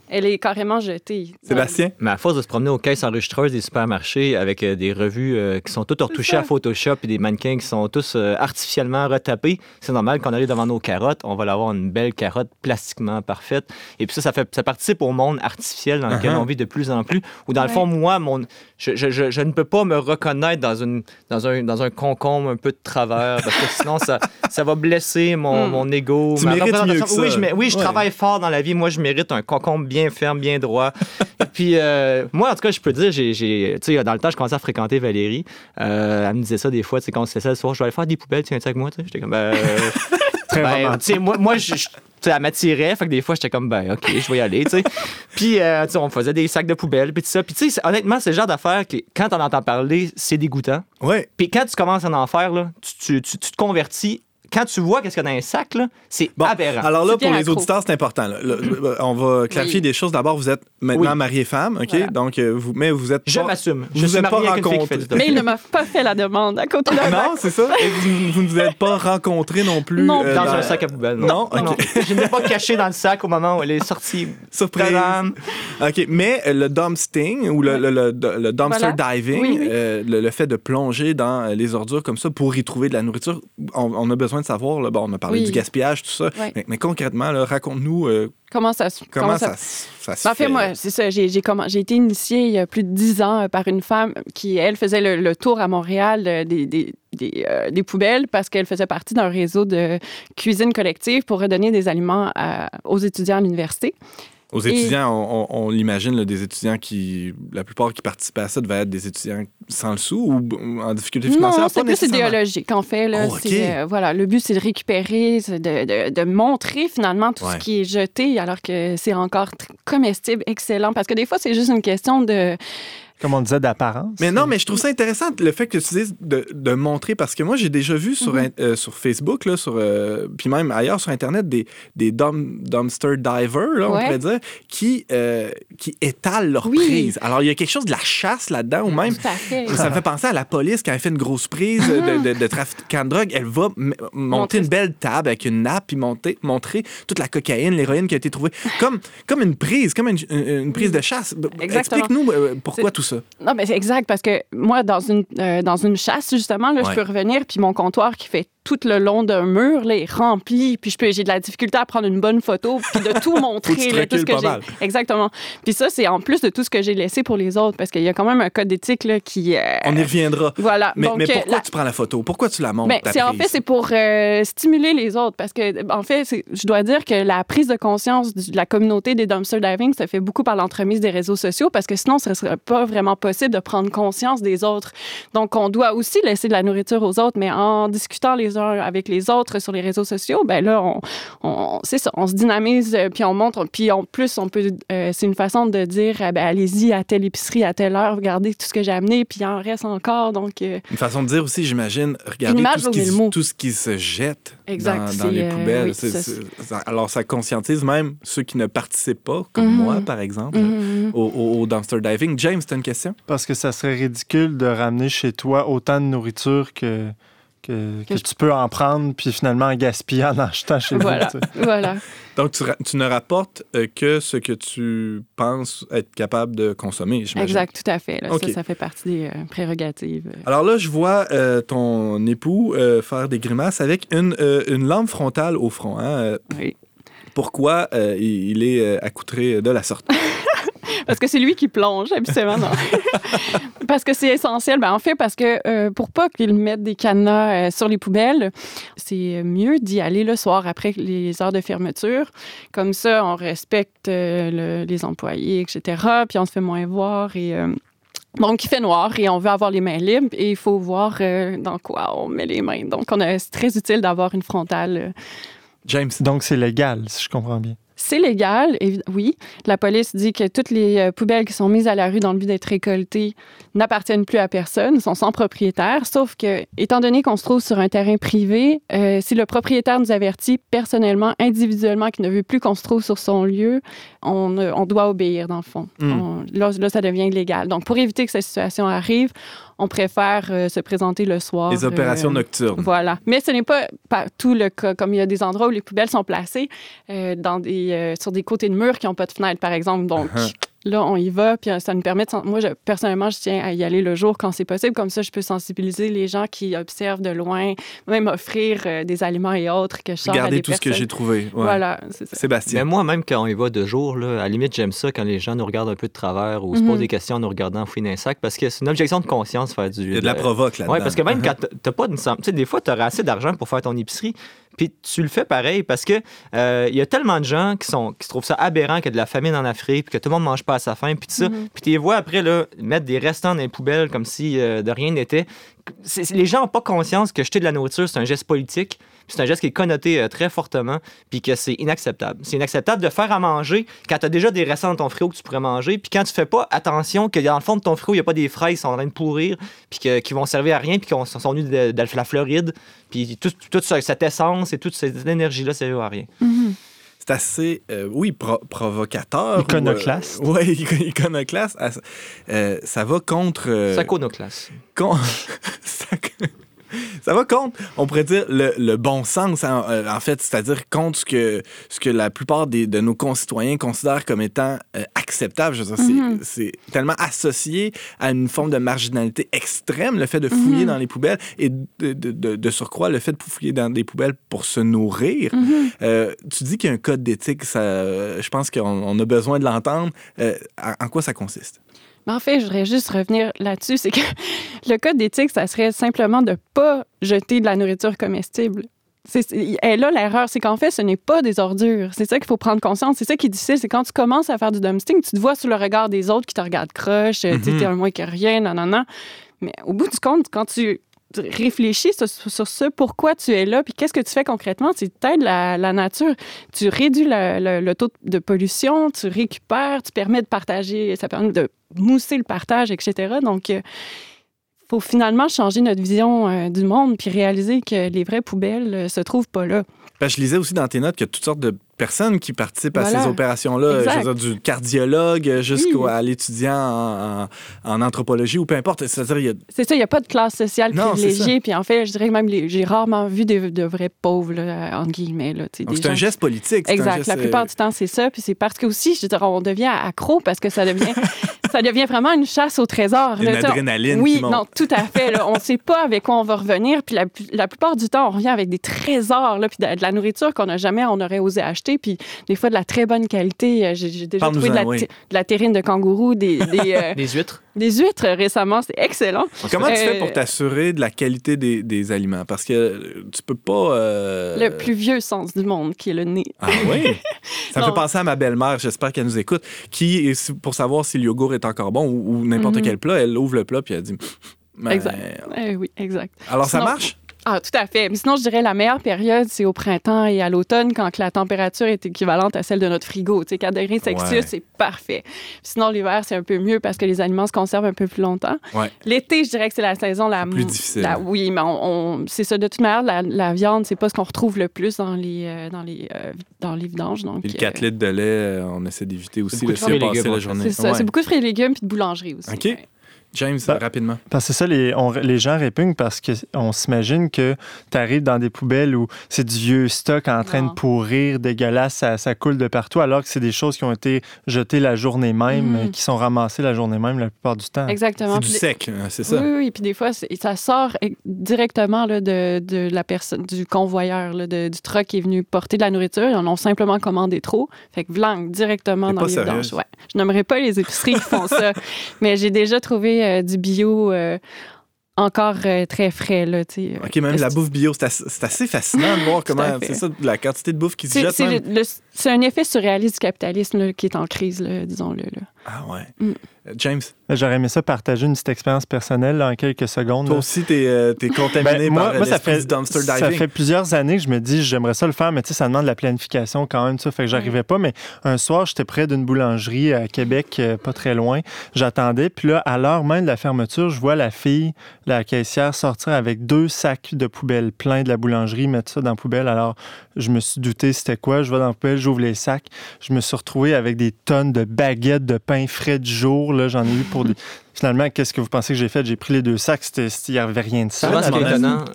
Elle est carrément jetée. Sébastien? Mais à force de se promener aux caisses enregistreuses des supermarchés avec euh, des revues euh, qui sont toutes retouchées à Photoshop et des mannequins qui sont tous euh, artificiellement retapés, c'est normal qu'on aille devant nos carottes, on va avoir une belle carotte plastiquement parfaite. Et puis ça, ça, fait, ça participe au monde artificiel dans lequel uh-huh. on vit de plus en plus. Où dans ouais. le fond, moi, mon, je, je, je, je ne peux pas me reconnaître dans, une, dans, un, dans un concombre un peu de travers parce que sinon, ça, ça va blesser mon, mm. mon ego. Tu ma mérites mieux que ça. Oui, je, oui, je ouais. travaille fort dans la vie. Moi, je mérite un concombre bien ferme, bien droit. Et puis, euh, moi, en tout cas, je peux dire, j'ai, j'ai, tu sais, dans le temps, je commençais à fréquenter Valérie. Euh, elle me disait ça des fois, tu sais, quand on se laissait le soir, je vais aller faire des poubelles, tiens, tu sais, avec moi, tu sais. J'étais comme, ben, euh, très ben, tu sais, moi, moi je, je, ça m'attirait, fait que des fois, j'étais comme, ben, OK, je vais y aller, tu sais. Puis, euh, tu sais, on faisait des sacs de poubelles, puis tout ça. Puis, tu sais, honnêtement, c'est le genre d'affaires que, quand on entend parler, c'est dégoûtant. Oui. Puis, quand tu commences à en faire, là, tu, tu, tu, tu te convertis. Quand tu vois qu'est-ce qu'il y a dans un sac, là, c'est bon, aberrant. Alors là, pour les accro. auditeurs, c'est important. Là. Le, le, on va clarifier oui. des choses. D'abord, vous êtes maintenant oui. marié femme, OK? Voilà. Donc, vous, mais vous êtes je pas... M'assume. Je m'assume. Je suis marié avec rencontré. Une fille qui fait du mais il ne m'a pas fait la demande à côté de la Non, c'est ça. Et vous, vous ne vous êtes pas rencontrés non plus. Non. Euh, dans euh, un sac à poubelle. Non, non, okay. non. Je ne l'ai pas caché dans le sac au moment où elle est sortie. Surprise. Tadam. OK, mais le dumpsting ou le, oui. le, le, le dumpster voilà. diving, oui, oui. Euh, le, le fait de plonger dans les ordures comme ça pour y trouver de la nourriture, on, on a besoin de savoir, là, bon, on a parlé oui. du gaspillage, tout ça, oui. mais, mais concrètement, là, raconte-nous euh, comment ça, comment comment ça, ça, ça se ben, fait. En fait, moi, c'est ça, j'ai, j'ai, comment, j'ai été initiée il y a plus de dix ans euh, par une femme qui, elle, faisait le, le tour à Montréal euh, des, des, des, euh, des poubelles parce qu'elle faisait partie d'un réseau de cuisine collective pour redonner des aliments à, aux étudiants à l'université. Aux étudiants, on, on, on l'imagine, là, des étudiants qui, la plupart qui participaient à ça devaient être des étudiants sans le sou ou en difficulté financière. Non, c'est plus idéologique, en fait. Là, oh, okay. c'est, euh, voilà, le but, c'est de récupérer, c'est de, de, de montrer finalement tout ouais. ce qui est jeté, alors que c'est encore très comestible, excellent. Parce que des fois, c'est juste une question de... Comme on disait, d'apparence. Mais non, mais je trouve ça intéressant, le fait que tu dises de, de montrer, parce que moi, j'ai déjà vu sur, mm-hmm. euh, sur Facebook, là, sur, euh, puis même ailleurs sur Internet, des, des dum, dumpster divers, là, ouais. on pourrait dire, qui, euh, qui étalent leurs oui. prises. Alors, il y a quelque chose de la chasse là-dedans, ou même, tout à fait. Ça me fait penser à la police, quand elle fait une grosse prise de, de, de trafiquant de drogue, elle va m- monter Montré. une belle table avec une nappe, puis monter, montrer toute la cocaïne, l'héroïne qui a été trouvée, comme, comme une prise, comme une, une prise de chasse. Exactement. Explique-nous euh, pourquoi C'est... tout ça. Non, mais c'est exact, parce que moi, dans une, euh, dans une chasse, justement, là, ouais. je peux revenir, puis mon comptoir qui fait tout le long d'un mur, là, est rempli, puis je peux, j'ai de la difficulté à prendre une bonne photo, puis de tout montrer, là, tout ce que j'ai. Mal. Exactement. Puis ça, c'est en plus de tout ce que j'ai laissé pour les autres, parce qu'il y a quand même un code d'éthique, là, qui... Euh... On y reviendra. Voilà. Mais, Donc, mais pourquoi la... tu prends la photo? Pourquoi tu la montres, mais ta c'est, prise? En fait, c'est pour euh, stimuler les autres, parce que, en fait, c'est, je dois dire que la prise de conscience de la communauté des dumpster diving se fait beaucoup par l'entremise des réseaux sociaux, parce que sinon, ce serait pas vraiment possible de prendre conscience des autres. Donc, on doit aussi laisser de la nourriture aux autres, mais en discutant les uns avec les autres sur les réseaux sociaux, ben là, on, on, c'est ça, on se dynamise, puis on montre, puis en plus, on peut, euh, c'est une façon de dire, ben, allez-y à telle épicerie, à telle heure, regardez tout ce que j'ai amené, puis il en reste encore, donc... Euh, une façon de dire aussi, j'imagine, regardez tout ce, qui, tout ce qui se jette exact, dans, dans les poubelles. Euh, oui, c'est, c'est, c'est, c'est, alors, ça conscientise même ceux qui ne participent pas, comme mm-hmm. moi, par exemple, mm-hmm. au, au, au dumpster diving. James, t'as une question? Parce que ça serait ridicule de ramener chez toi autant de nourriture que... Que, que, que tu je... peux en prendre, puis finalement en gaspiller en achetant chez voilà, vous. Voilà. Donc, tu, ra- tu ne rapportes euh, que ce que tu penses être capable de consommer, j'imagine. Exact, tout à fait. Là, okay. Ça, ça fait partie des euh, prérogatives. Alors là, je vois euh, ton époux euh, faire des grimaces avec une, euh, une lampe frontale au front. Hein, euh, oui. Pourquoi euh, il est euh, accoutré de la sorte? Parce que c'est lui qui plonge, absolument, non. Parce que c'est essentiel. Ben, en fait, parce que euh, pour pas qu'ils mettent des cadenas euh, sur les poubelles, c'est mieux d'y aller le soir après les heures de fermeture. Comme ça, on respecte euh, le, les employés, et cetera. Puis on se fait moins voir et... Euh, Donc, il fait noir et on veut avoir les mains libres et il faut voir euh, dans quoi on met les mains. Donc, on a, c'est très utile d'avoir une frontale. Euh... James, donc c'est légal, si je comprends bien. C'est légal, oui. La police dit que toutes les poubelles qui sont mises à la rue dans le but d'être récoltées n'appartiennent plus à personne, sont sans propriétaire, sauf que, étant donné qu'on se trouve sur un terrain privé, euh, si le propriétaire nous avertit personnellement, individuellement, qu'il ne veut plus qu'on se trouve sur son lieu, on, on doit obéir, dans le fond. Mm. On, là, là, ça devient illégal. Donc, pour éviter que cette situation arrive, on préfère euh, se présenter le soir. Les opérations euh, nocturnes. Voilà. Mais ce n'est pas, pas tout le cas. Comme il y a des endroits où les poubelles sont placées, euh, dans des qui, euh, sur des côtés de murs qui n'ont pas de fenêtre, par exemple. Donc, uh-huh. Là, on y va, puis ça nous permet... De... Moi, je, personnellement, je tiens à y aller le jour quand c'est possible. Comme ça, je peux sensibiliser les gens qui observent de loin, même offrir euh, des aliments et autres que je sors à des personnes. Regardez tout ce que j'ai trouvé. Ouais. Voilà, c'est ça. Sébastien. Mais moi, même quand on y va de jour, là, à la limite, j'aime ça quand les gens nous regardent un peu de travers ou mm-hmm. se posent des questions en nous regardant fouiner un sac, parce que c'est une objection de conscience faire du... Il y a de la provoque là-dedans. Oui, parce que même mm-hmm. quand t'as pas... Une... Tu sais, des fois, t'auras assez d'argent pour faire ton épicerie, puis tu le fais pareil, parce que euh, y a tellement de gens qui, sont, qui trouvent ça aberrant qu'il y a de la famine en Afrique, puis que tout le monde mange pas à sa faim, puis tout ça. Mm-hmm. Puis tu les vois après, là, mettre des restants dans les poubelles comme si euh, de rien n'était. C'est, les gens n'ont pas conscience que jeter de la nourriture, c'est un geste politique, c'est un geste qui est connoté euh, très fortement, puis que c'est inacceptable. C'est inacceptable de faire à manger quand tu as déjà des restants dans ton frigo que tu pourrais manger, puis quand tu fais pas attention que dans le fond de ton frigo, il n'y a pas des fraises qui sont en train de pourrir, puis que, qui vont servir à rien, puis qui sont venues de, de la Floride, puis toute tout, tout cette essence et toute cette énergie-là, ça ne sert à rien. Mm-hmm. C'est assez, euh, oui, pro- provocateur. Iconoclaste. Oui, euh, iconoclaste. Euh, ça va contre... Euh, Saconoclaste. Con... ça va contre, on pourrait dire, le, le bon sens, en, en fait, c'est-à-dire contre ce que, ce que la plupart des, de nos concitoyens considèrent comme étant euh, acceptable. Je veux dire, mm-hmm. c'est, c'est tellement associé à une forme de marginalité extrême, le fait de fouiller mm-hmm. dans les poubelles et de, de, de, de surcroît, le fait de fouiller dans des poubelles pour se nourrir. Mm-hmm. Euh, tu dis qu'il y a un code d'éthique, ça, euh, je pense qu'on on a besoin de l'entendre. Euh, en quoi ça consiste? Mais en fait, je voudrais juste revenir là-dessus, c'est que le code d'éthique, ça serait simplement de ne pas jeter de la nourriture comestible. C'est, et là, l'erreur, c'est qu'en fait, ce n'est pas des ordures. C'est ça qu'il faut prendre conscience. C'est ça qui est difficile. C'est quand tu commences à faire du domesting, tu te vois sous le regard des autres qui te regardent croche, mm-hmm. tu t'es le moins que rien, non, non, non. Mais au bout du compte, quand tu réfléchis sur, sur ce pourquoi tu es là, puis qu'est-ce que tu fais concrètement, tu t'aides la, la nature, tu réduis la, la, le taux de pollution, tu récupères, tu permets de partager, ça permet de mousser le partage, et cetera. Donc, il euh, faut finalement changer notre vision euh, du monde puis réaliser que les vraies poubelles euh, se trouvent pas là. Ben, je lisais aussi dans tes notes qu'il y a toutes sortes de personnes qui participent voilà. à ces opérations-là, je veux dire, du cardiologue jusqu'à oui. l'étudiant en, en, en anthropologie ou peu importe. C'est-à-dire, il y a... C'est ça, il n'y a pas de classe sociale non, privilégiée. Puis en fait, je dirais que même les, j'ai rarement vu de, de vrais pauvres, là, entre guillemets. Là, donc, des c'est gens... un geste politique. C'est exact. Un geste... La plupart du temps, c'est ça. Puis c'est parce que aussi, je dirais, on devient accro parce que ça devient... Ça devient vraiment une chasse au trésor. Une là, adrénaline. On... Oui, non, tout à fait. Là, on ne sait pas avec quoi on va revenir. Puis la, la plupart du temps, on revient avec des trésors, là, puis de, de la nourriture qu'on n'a jamais, on aurait osé acheter. Puis des fois, de la très bonne qualité. J'ai, j'ai déjà trouvé de la, oui. t- de la terrine de kangourou, des... Des, euh... des huîtres. Des huîtres récemment, c'est excellent. Comment euh... tu fais pour t'assurer de la qualité des, des aliments? Parce que tu peux pas... Euh... Le plus vieux sens du monde, qui est le nez. Ah oui? Ça me fait penser à ma belle-mère, j'espère qu'elle nous écoute, qui, pour savoir si le yogourt est encore bon ou, ou n'importe mm-hmm. quel plat, elle ouvre le plat puis elle dit... Exact. Euh, oui, exact. Alors sinon, ça marche? Ah, tout à fait. Mais sinon, je dirais la meilleure période, c'est au printemps et à l'automne, quand la température est équivalente à celle de notre frigo. Tu sais, quatre degrés Celsius, ouais. c'est parfait. Sinon, l'hiver, c'est un peu mieux parce que les aliments se conservent un peu plus longtemps. Ouais. L'été, je dirais que c'est la saison la... C'est plus difficile. La, oui, mais on, on, c'est ça. De toute manière, la, la viande, c'est pas ce qu'on retrouve le plus dans les, euh, dans les, euh, dans les vidanges. Donc, et le quatre euh, litres de lait, on essaie d'éviter aussi de se passer la journée. C'est ça. Ouais. C'est beaucoup de fruits et légumes puis de boulangerie aussi. OK. Ouais. James, bah, rapidement. Parce que ça, les, on, les gens répugnent parce qu'on s'imagine que tu arrives dans des poubelles où c'est du vieux stock en train non. de pourrir, dégueulasse, ça, ça coule de partout, alors que c'est des choses qui ont été jetées la journée même, mmh. qui sont ramassées la journée même la plupart du temps. Exactement. C'est du sec, c'est ça. Oui, oui, oui. Puis des fois, c'est, ça sort directement là, de, de la personne, du convoyeur, là, de, du truck qui est venu porter de la nourriture. Ils en ont simplement commandé trop. Fait que blanc, directement c'est dans les vidanges. Ouais. Je nommerai pas les épiceries qui font ça, mais j'ai déjà trouvé Euh, du bio euh, encore euh, très frais. Là, euh, OK, même la bouffe bio, c'est assez, c'est assez fascinant de voir comment... C'est ça, la quantité de bouffe qui se c'est, jette. C'est, même. Le, le, c'est un effet surréaliste du capitalisme là, qui est en crise, là, disons-le. Là. Ah ouais. Mm. James? J'aurais aimé ça partager une petite expérience personnelle là, en quelques secondes. Toi là. Aussi, t'es, euh, t'es contaminé ben, moi, par moi, l'esprit ça fait, du dumpster diving. Ça fait plusieurs années que je me dis, j'aimerais ça le faire, mais tu sais, ça demande de la planification quand même, ça fait que j'arrivais pas. Mais un soir, j'étais près d'une boulangerie à Québec, euh, pas très loin. J'attendais, puis là, à l'heure même de la fermeture, je vois la fille, la caissière, sortir avec deux sacs de poubelle pleins de la boulangerie, mettre ça dans la poubelle. Alors, je me suis douté c'était quoi. Je vais dans la poubelle, j'ouvre les sacs. Je me suis retrouvé avec des tonnes de baguettes de pain frais du jour, cours, là, j'en ai eu pour des... Finalement, qu'est-ce que vous pensez que j'ai fait? J'ai pris les deux sacs, c'était... il n'y avait rien de sale.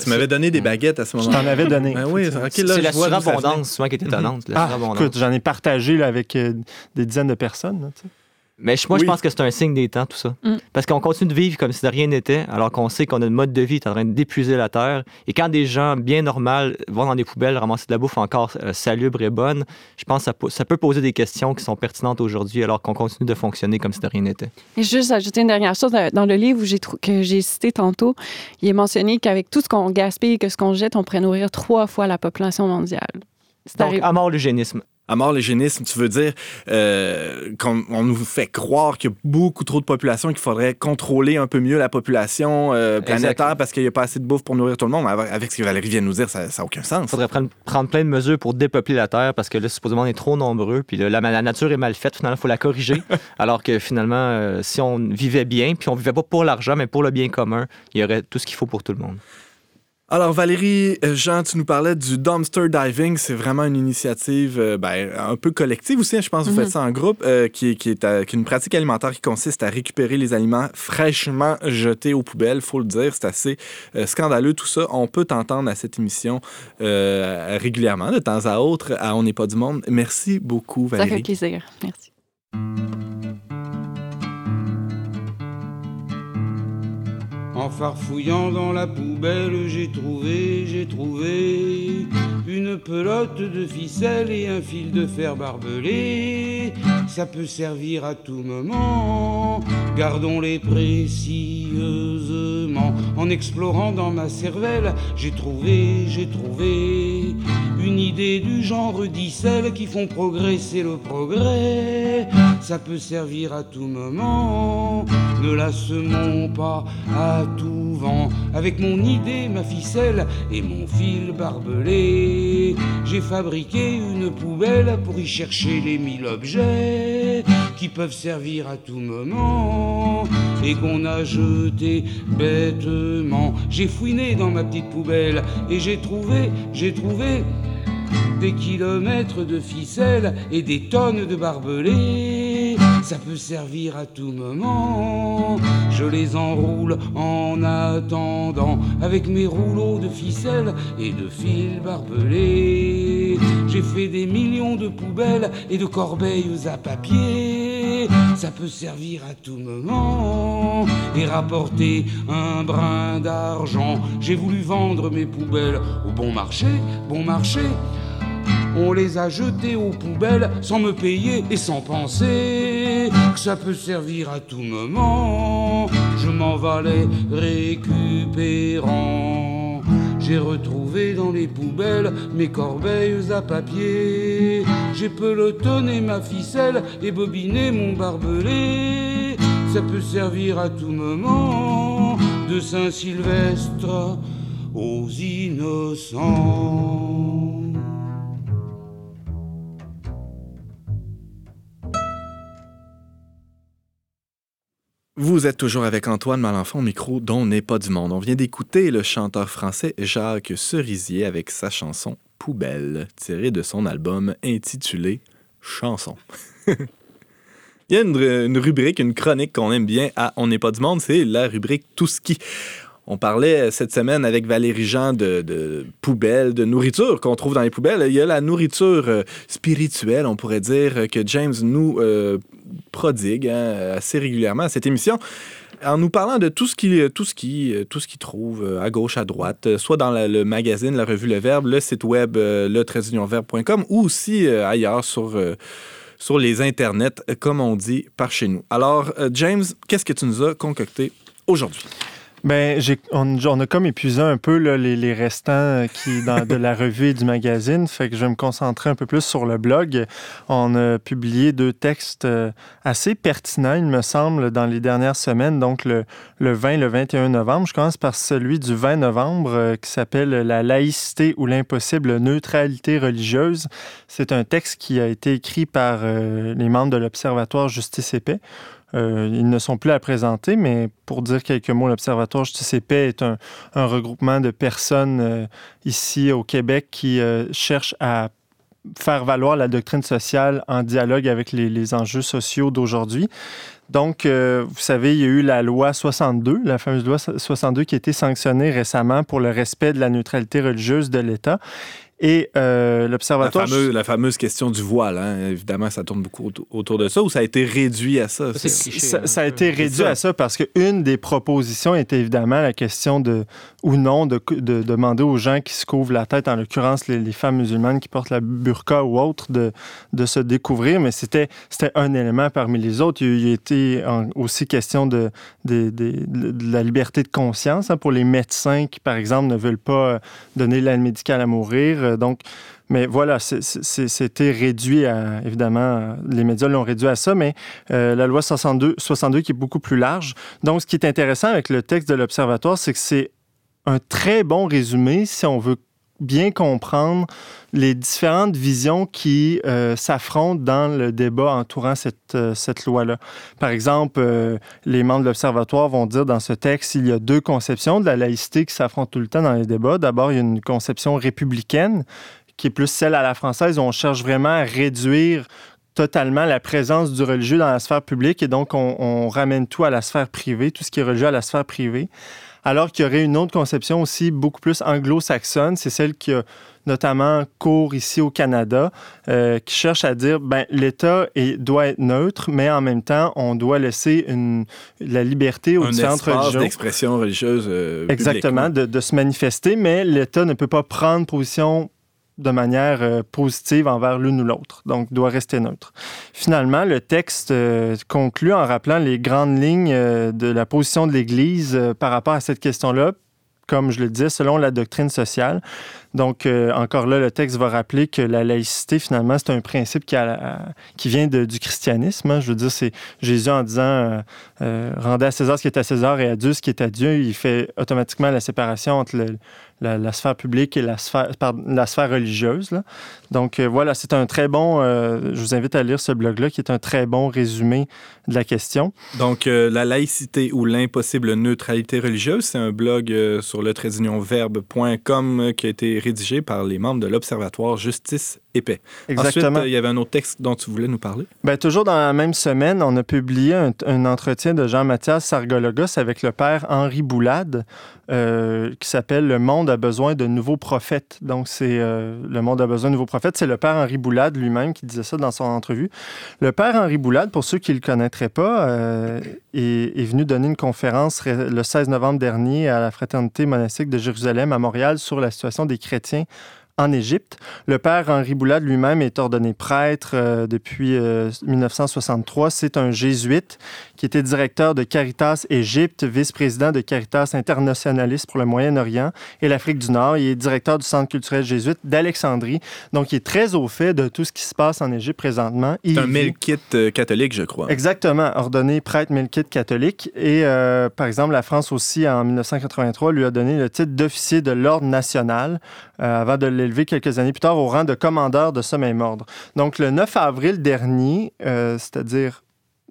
Tu m'avais donné des baguettes à ce moment-là. Je t'en avais donné. Ben oui, c'est, okay, là, c'est la surabondance souvent qui est étonnante. Mm-hmm. La ah, écoute, j'en ai partagé là, avec euh, des dizaines de personnes. Là, Mais moi, oui. je pense que c'est un signe des temps, tout ça. Mm. Parce qu'on continue de vivre comme si de rien n'était, alors qu'on sait qu'on a un mode de vie qui est en train d'épuiser la terre. Et quand des gens bien normaux vont dans des poubelles ramasser de la bouffe encore euh, salubre et bonne, je pense que ça, ça peut poser des questions qui sont pertinentes aujourd'hui, alors qu'on continue de fonctionner comme si de rien n'était. Et juste ajouter une dernière chose. Dans le livre où j'ai, que j'ai cité tantôt, il est mentionné qu'avec tout ce qu'on gaspille et que ce qu'on jette, on pourrait nourrir trois fois la population mondiale. C'est Donc, à mort l'eugénisme. À mort l'eugénisme, tu veux dire euh, qu'on on nous fait croire qu'il y a beaucoup trop de population, qu'il faudrait contrôler un peu mieux la population euh, planétaire Exactement. Parce qu'il n'y a pas assez de bouffe pour nourrir tout le monde. Avec ce que Valérie vient de nous dire, ça n'a aucun sens. Il faudrait prendre, prendre plein de mesures pour dépeupler la Terre parce que là, supposément, on est trop nombreux. Puis là, la, la nature est mal faite, finalement, il faut la corriger. Alors que finalement, euh, si on vivait bien, puis on ne vivait pas pour l'argent, mais pour le bien commun, il y aurait tout ce qu'il faut pour tout le monde. Alors Valérie Jean, tu nous parlais du dumpster diving, c'est vraiment une initiative euh, ben, un peu collective aussi, je pense que vous mm-hmm. faites ça en groupe, euh, qui, qui, est, euh, qui est une pratique alimentaire qui consiste à récupérer les aliments fraîchement jetés aux poubelles, faut le dire, c'est assez euh, scandaleux tout ça. On peut t'entendre à cette émission euh, régulièrement, de temps à autre, à On n'est pas du monde. Merci beaucoup Valérie. Ça fait plaisir, merci. En farfouillant dans la poubelle, j'ai trouvé, j'ai trouvé une pelote de ficelle et un fil de fer barbelé. Ça peut servir à tout moment, gardons-les précieusement. En explorant dans ma cervelle, j'ai trouvé, j'ai trouvé une idée du genre dix celles qui font progresser le progrès. Ça peut servir à tout moment, ne la semons pas à tout vent. Avec mon idée, ma ficelle et mon fil barbelé, j'ai fabriqué une poubelle pour y chercher les mille objets qui peuvent servir à tout moment et qu'on a jeté bêtement. J'ai fouiné dans ma petite poubelle et j'ai trouvé, j'ai trouvé des kilomètres de ficelles et des tonnes de barbelés. Ça peut servir à tout moment. Je les enroule en attendant avec mes rouleaux de ficelles et de fils barbelés. J'ai fait des millions de poubelles et de corbeilles à papier. Ça peut servir à tout moment et rapporter un brin d'argent. J'ai voulu vendre mes poubelles au bon marché, bon marché. On les a jetés aux poubelles sans me payer et sans penser que ça peut servir à tout moment. Je m'en vais les récupérant. J'ai retrouvé dans les poubelles mes corbeilles à papier. J'ai pelotonné ma ficelle et bobiné mon barbelé. Ça peut servir à tout moment, de Saint-Sylvestre aux innocents. Vous êtes toujours avec Antoine Malenfant au micro d'On n'est pas du monde. On vient d'écouter le chanteur français Jacques Cerisier avec sa chanson « Poubelle » tirée de son album intitulé « Chanson ». Il y a une, une rubrique, une chronique qu'on aime bien à On n'est pas du monde, c'est la rubrique « Tout ski ». On parlait cette semaine avec Valérie Jean de, de poubelles, de nourriture qu'on trouve dans les poubelles. Il y a la nourriture spirituelle, on pourrait dire, que James nous euh, prodigue hein, assez régulièrement à cette émission. En nous parlant de tout ce qu'il tout ce qui, tout ce qui trouve à gauche, à droite, soit dans la, le magazine, la revue Le Verbe, le site web euh, le trait union verbe point com ou aussi euh, ailleurs sur... Euh, sur les internets, comme on dit, par chez nous. Alors, James, qu'est-ce que tu nous as concocté aujourd'hui? Bien, j'ai, on, on a comme épuisé un peu là, les, les restants qui, dans, de la revue et du magazine, fait que je vais me concentrer un peu plus sur le blog. On a publié deux textes assez pertinents, il me semble, dans les dernières semaines, donc le, le vingt et le vingt et un novembre. Je commence par celui du vingt novembre euh, qui s'appelle « La laïcité ou l'impossible neutralité religieuse ». C'est un texte qui a été écrit par euh, les membres de l'Observatoire Justice et Paix. Euh, ils ne sont plus à présenter, mais pour dire quelques mots, l'Observatoire Justice et Paix est un, un regroupement de personnes euh, ici au Québec qui euh, cherchent à faire valoir la doctrine sociale en dialogue avec les, les enjeux sociaux d'aujourd'hui. Donc, euh, vous savez, il y a eu la loi soixante-deux, la fameuse loi soixante-deux qui a été sanctionnée récemment pour le respect de la neutralité religieuse de l'État. Et euh, l'Observatoire... La fameuse, la fameuse question du voile, hein. Évidemment, ça tourne beaucoup autour de ça, ou ça a été réduit à ça? Ça, c'est cliché, ça, hein, ça a été réduit ça. à ça parce qu'une des propositions est évidemment la question de, ou non, de, de demander aux gens qui se couvrent la tête, en l'occurrence les, les femmes musulmanes qui portent la burqa ou autre, de, de se découvrir, mais c'était, c'était un élément parmi les autres. Il y a été aussi question de, de, de, de la liberté de conscience, hein, pour les médecins qui, par exemple, ne veulent pas donner l'aide médicale à mourir. Donc, mais voilà, c'est, c'est, c'était réduit à, évidemment, les médias l'ont réduit à ça, mais euh, la loi soixante-deux, soixante-deux qui est beaucoup plus large. Donc, ce qui est intéressant avec le texte de l'Observatoire, c'est que c'est un très bon résumé si on veut bien comprendre les différentes visions qui euh, s'affrontent dans le débat entourant cette, euh, cette loi-là. Par exemple, euh, les membres de l'Observatoire vont dire dans ce texte qu'il y a deux conceptions de la laïcité qui s'affrontent tout le temps dans les débats. D'abord, il y a une conception républicaine qui est plus celle à la française où on cherche vraiment à réduire totalement la présence du religieux dans la sphère publique et donc on, on ramène tout à la sphère privée, tout ce qui est religieux à la sphère privée. Alors qu'il y aurait une autre conception aussi beaucoup plus anglo-saxonne, c'est celle qui a notamment cours ici au Canada, euh, qui cherche à dire ben l'État est, doit être neutre, mais en même temps, on doit laisser une, la liberté aux différentes religions. Un espace d'expression religieuse euh, Exactement, de, de se manifester, mais l'État ne peut pas prendre position de manière euh, positive envers l'une ou l'autre, donc doit rester neutre. Finalement, le texte euh, conclut en rappelant les grandes lignes euh, de la position de l'Église euh, par rapport à cette question-là, comme je le disais, selon la doctrine sociale. Donc, euh, encore là, le texte va rappeler que la laïcité, finalement, c'est un principe qui, a, qui vient de, du christianisme. Hein. Je veux dire, c'est Jésus en disant euh, euh, « Rendez à César ce qui est à César et à Dieu ce qui est à Dieu », il fait automatiquement la séparation entre le La, la sphère publique et la sphère, pardon, la sphère religieuse. Là. Donc, euh, voilà, c'est un très bon... Euh, je vous invite à lire ce blog-là, qui est un très bon résumé de la question. Donc, euh, la laïcité ou l'impossible neutralité religieuse, c'est un blog euh, sur le trait d'union verbe point com euh, qui a été rédigé par les membres de l'Observatoire Justice et Paix. Exactement. Ensuite, euh, il y avait un autre texte dont tu voulais nous parler. Bien, toujours dans la même semaine, on a publié un, un entretien de Jean-Mathias Sargologos avec le père Henri Boulad, euh, qui s'appelle « Le monde a besoin de nouveaux prophètes ». Donc, c'est euh, « Le monde a besoin de nouveaux prophètes ». C'est le père Henri Boulad lui-même qui disait ça dans son entrevue. Le père Henri Boulad, pour ceux qui ne le connaîtraient pas, euh, est, est venu donner une conférence le seize novembre dernier à la Fraternité monastique de Jérusalem à Montréal sur la situation des chrétiens en Égypte. Le père Henri Boulad lui-même est ordonné prêtre euh, depuis euh, dix-neuf cent soixante-trois. C'est un jésuite qui était directeur de Caritas Égypte, vice-président de Caritas Internationaliste pour le Moyen-Orient et l'Afrique du Nord. Il est directeur du Centre culturel jésuite d'Alexandrie. Donc, il est très au fait de tout ce qui se passe en Égypte présentement. C'est il un melkite euh, catholique, je crois. Exactement. Ordonné prêtre melkite catholique. Et, euh, par exemple, la France aussi, en dix-neuf cent quatre-vingt-trois, lui a donné le titre d'officier de l'Ordre national euh, avant de élevé quelques années plus tard au rang de commandeur de ce même ordre. Donc, le neuf avril dernier, euh, c'est-à-dire,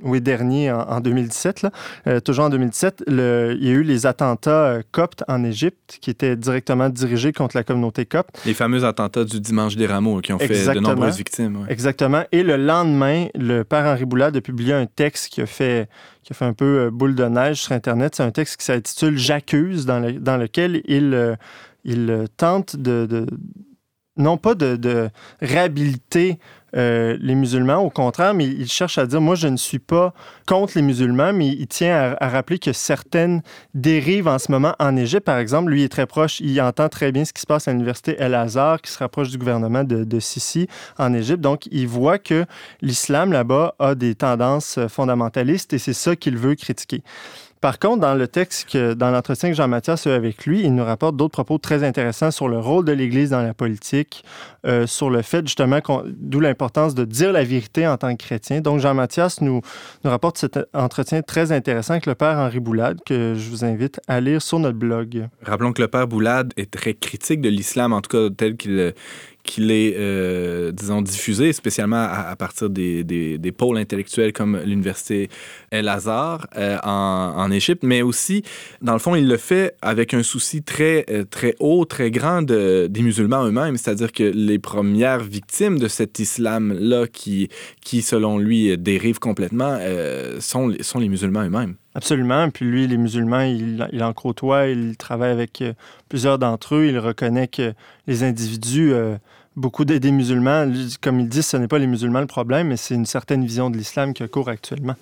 oui, dernier, en, en deux mille dix-sept, là, euh, toujours en deux mille dix-sept, le, il y a eu les attentats euh, coptes en Égypte qui étaient directement dirigés contre la communauté copte. Les fameux attentats du dimanche des Rameaux qui ont Exactement. fait de nombreuses victimes. Ouais. Exactement. Et le lendemain, le père Henri Boulad a publié un texte qui a fait... qui a fait un peu boule de neige sur Internet. C'est un texte qui s'intitule « J'accuse », dans, le, dans lequel il, euh, il tente de, de... non pas de, de réhabiliter euh, les musulmans, au contraire, mais il cherche à dire « Moi, je ne suis pas contre les musulmans », mais il tient à, à rappeler que certaines dérives en ce moment en Égypte, par exemple, lui est très proche, il entend très bien ce qui se passe à l'université El Azhar, qui se rapproche du gouvernement de, de Sisi en Égypte. Donc, il voit que l'islam, là-bas, a des tendances fondamentalistes et c'est ça qu'il veut critiquer. Par contre, dans le texte, que, dans l'entretien que Jean-Mathias a eu avec lui, il nous rapporte d'autres propos très intéressants sur le rôle de l'Église dans la politique, euh, sur le fait justement, qu'on, d'où l'importance de dire la vérité en tant que chrétien. Donc, Jean-Mathias nous, nous rapporte cet entretien très intéressant avec le père Henri Boulad, que je vous invite à lire sur notre blog. Rappelons que le père Boulad est très critique de l'islam, en tout cas tel qu'il... qu'il est, euh, disons, diffusé, spécialement à, à partir des, des, des pôles intellectuels comme l'université El Azhar euh, en, en Égypte, mais aussi, dans le fond, il le fait avec un souci très, très haut, très grand de, des musulmans eux-mêmes, c'est-à-dire que les premières victimes de cet islam-là qui, qui selon lui, dérive complètement, euh, sont, sont les musulmans eux-mêmes. Absolument. Puis lui, les musulmans, il, il en côtoie, il travaille avec plusieurs d'entre eux. Il reconnaît que les individus, euh, beaucoup des, des musulmans, comme il dit, ce n'est pas les musulmans le problème, mais c'est une certaine vision de l'islam qui court actuellement.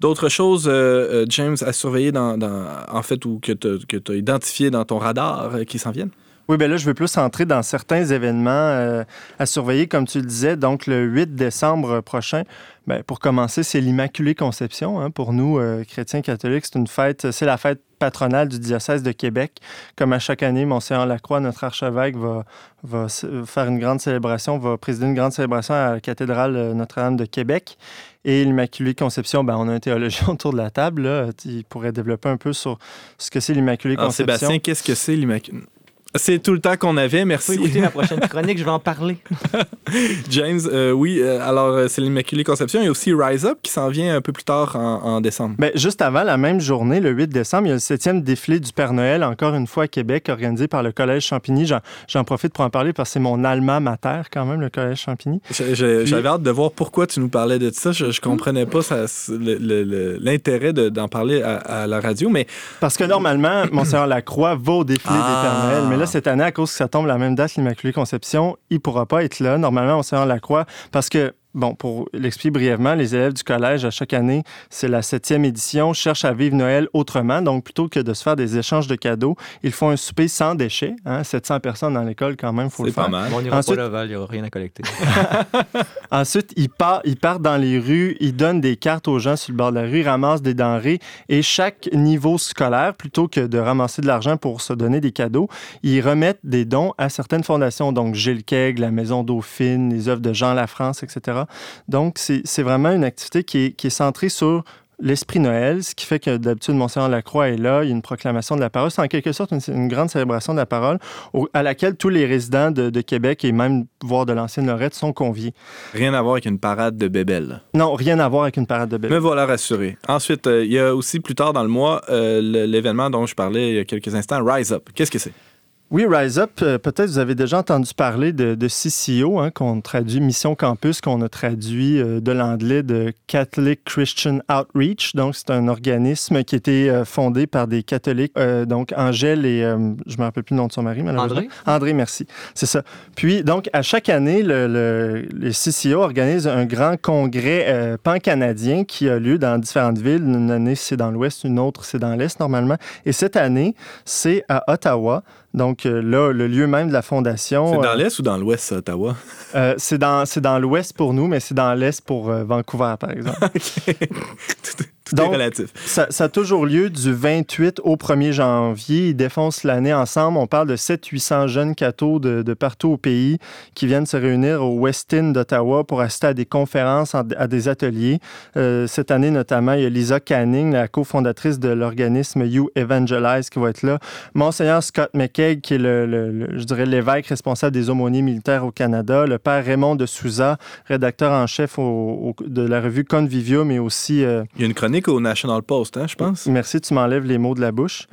D'autres choses, euh, James, à surveiller, dans, dans, en fait, ou que tu as identifié dans ton radar euh, qui s'en viennent? Oui, bien là, je veux plus entrer dans certains événements euh, à surveiller, comme tu le disais. Donc, le huit décembre prochain, bien, pour commencer, c'est l'Immaculée Conception. Hein. Pour nous, euh, chrétiens catholiques, c'est une fête, c'est la fête patronale du diocèse de Québec. Comme à chaque année, Monseigneur Lacroix, notre archevêque, va, va faire une grande célébration, va présider une grande célébration à la cathédrale Notre-Dame de Québec. Et l'Immaculée Conception, ben, on a un théologien autour de la table, là, qui pourrait développer un peu sur ce que c'est l'Immaculée Conception. Alors, Sébastien, qu'est-ce que c'est l'Immaculée? C'est tout le temps qu'on avait, merci. Vous pouvez écouter ma prochaine chronique, je vais en parler. James, euh, oui, euh, alors c'est l'Immaculée Conception. Il y a aussi Rise Up qui s'en vient un peu plus tard en, en décembre. Bien, juste avant, la même journée, le huit décembre, il y a le septième défilé du Père Noël, encore une fois à Québec, organisé par le Collège Champigny. J'en, j'en profite pour en parler parce que c'est mon alma mater quand même, le Collège Champigny. Je, je, Puis... J'avais hâte de voir pourquoi tu nous parlais de ça. Je ne comprenais pas ça, le, le, l'intérêt de, d'en parler à, à la radio. Mais... Parce que normalement, Monseigneur Lacroix va au défilé ah. des Pères Noël, mais là, cette année, à cause que ça tombe la même date, l'Immaculée Conception, il ne pourra pas être là. Normalement, Monseigneur Lacroix, parce que, bon, pour l'expliquer brièvement, les élèves du collège, à chaque année, c'est la septième édition, cherchent à vivre Noël autrement. Donc, plutôt que de se faire des échanges de cadeaux, ils font un souper sans déchets. Hein? sept cents personnes dans l'école, quand même, il faut c'est le faire. C'est pas mal. Bon, on n'ira Ensuite... pas Laval, il n'y aura rien à collecter. Ensuite, ils partent, ils partent dans les rues, ils donnent des cartes aux gens sur le bord de la rue, ils ramassent des denrées. Et chaque niveau scolaire, plutôt que de ramasser de l'argent pour se donner des cadeaux, ils remettent des dons à certaines fondations. Donc, Gilles Kegg, la Maison Dauphine, les œuvres de Jean Lafrance, et cetera. Donc, c'est, c'est vraiment une activité qui est, qui est centrée sur l'esprit Noël, ce qui fait que d'habitude, Monseigneur Lacroix est là, il y a une proclamation de la parole. C'est en quelque sorte une, une grande célébration de la parole au, à laquelle tous les résidents de, de Québec et même, voire de l'ancienne Lorette, sont conviés. Rien à voir avec une parade de bébelles. Non, rien à voir avec une parade de bébelles. Me voilà rassuré. Ensuite, euh, il y a aussi plus tard dans le mois euh, l'événement dont je parlais il y a quelques instants, Rise Up. Qu'est-ce que c'est? Oui, Rise Up, euh, peut-être vous avez déjà entendu parler de, de C C O, hein, qu'on traduit Mission Campus, qu'on a traduit euh, de l'anglais de Catholic Christian Outreach. Donc, c'est un organisme qui a été euh, fondé par des catholiques, euh, donc Angèle et, euh, je ne me rappelle plus le nom de son mari, malheureusement. André. André, merci. C'est ça. Puis, donc, à chaque année, le, le, le C C O organise un grand congrès euh, pan-canadien qui a lieu dans différentes villes. Une année, c'est dans l'ouest, une autre, c'est dans l'est, normalement. Et cette année, c'est à Ottawa. Donc euh, là, le lieu même de la fondation... C'est dans l'Est euh, ou dans l'Ouest, Ottawa? Euh, c'est, dans, c'est dans l'Ouest pour nous, mais c'est dans l'Est pour euh, Vancouver, par exemple. OK. Tout, tout donc, est relatif. Ça, ça a toujours lieu du vingt-huit au premier janvier. Ils défoncent l'année ensemble. On parle de sept cents à huit cents jeunes cathos de, de partout au pays qui viennent se réunir au Westin d'Ottawa pour assister à des conférences, à des ateliers. Euh, cette année, notamment, il y a Lisa Canning, la cofondatrice de l'organisme You Evangelize, qui va être là. Monseigneur Scott McKay, qui est le, le, le, je dirais l'évêque responsable des aumôniers militaires au Canada, le père Raymond de Souza, rédacteur en chef au, au, de la revue Convivium, mais aussi... Euh... Il y a une chronique au National Post, hein, je pense. Merci, tu m'enlèves les mots de la bouche.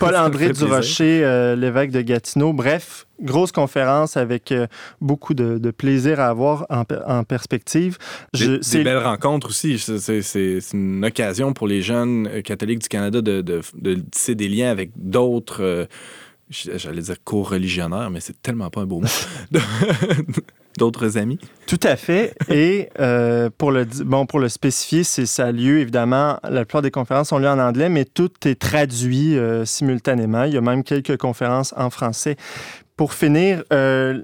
Paul-André Durocher, euh, l'évêque de Gatineau. Bref, grosse conférence avec euh, beaucoup de, de plaisir à avoir en, en perspective. Je, des, c'est... des belles rencontres aussi. C'est, c'est, c'est une occasion pour les jeunes catholiques du Canada de, de, de tisser des liens avec d'autres... Euh... J'allais dire co-religionnaire, mais c'est tellement pas un beau mot. D'autres amis. Tout à fait. Et euh, pour, le, bon, pour le spécifier, c'est ça a lieu, évidemment, la plupart des conférences ont lieu en anglais, mais tout est traduit euh, simultanément. Il y a même quelques conférences en français. Pour finir, euh,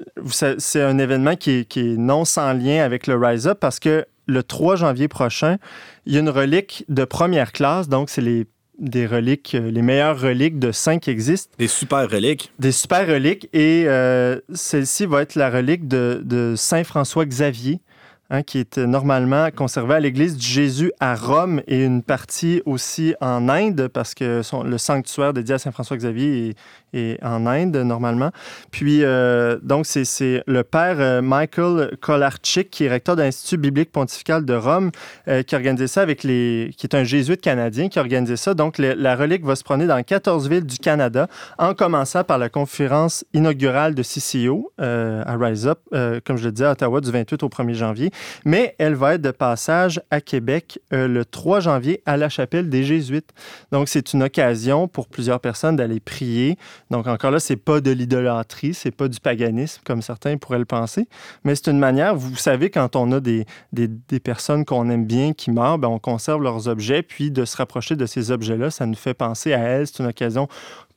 c'est un événement qui est, qui est non sans lien avec le Rise Up parce que le trois janvier prochain, il y a une relique de première classe, donc c'est les des reliques, les meilleures reliques de saints qui existent. Des super reliques. Des super reliques. Et euh, celle-ci va être la relique de, de Saint-François-Xavier. hein, qui est normalement conservée à l'église du Jésus à Rome et une partie aussi en Inde, parce que son, le sanctuaire dédié à Saint-François-Xavier est, est en Inde, normalement. Puis, euh, donc, c'est, c'est le père euh, Michael Kolarczyk, qui est recteur de l'Institut biblique pontifical de Rome, euh, qui organisait ça avec les... qui est un jésuite canadien, qui organisait ça. Donc, le, la relique va se promener dans quatorze villes du Canada, en commençant par la conférence inaugurale de C C O euh, à Rise Up, euh, comme je le disais, à Ottawa, du vingt-huit au premier janvier. Mais elle va être de passage à Québec euh, le trois janvier à la chapelle des Jésuites. Donc, c'est une occasion pour plusieurs personnes d'aller prier. Donc, encore là, c'est pas de l'idolâtrie, c'est pas du paganisme, comme certains pourraient le penser, mais c'est une manière, vous savez, quand on a des, des, des personnes qu'on aime bien qui meurent, bien, on conserve leurs objets, puis de se rapprocher de ces objets-là, ça nous fait penser à elles. C'est une occasion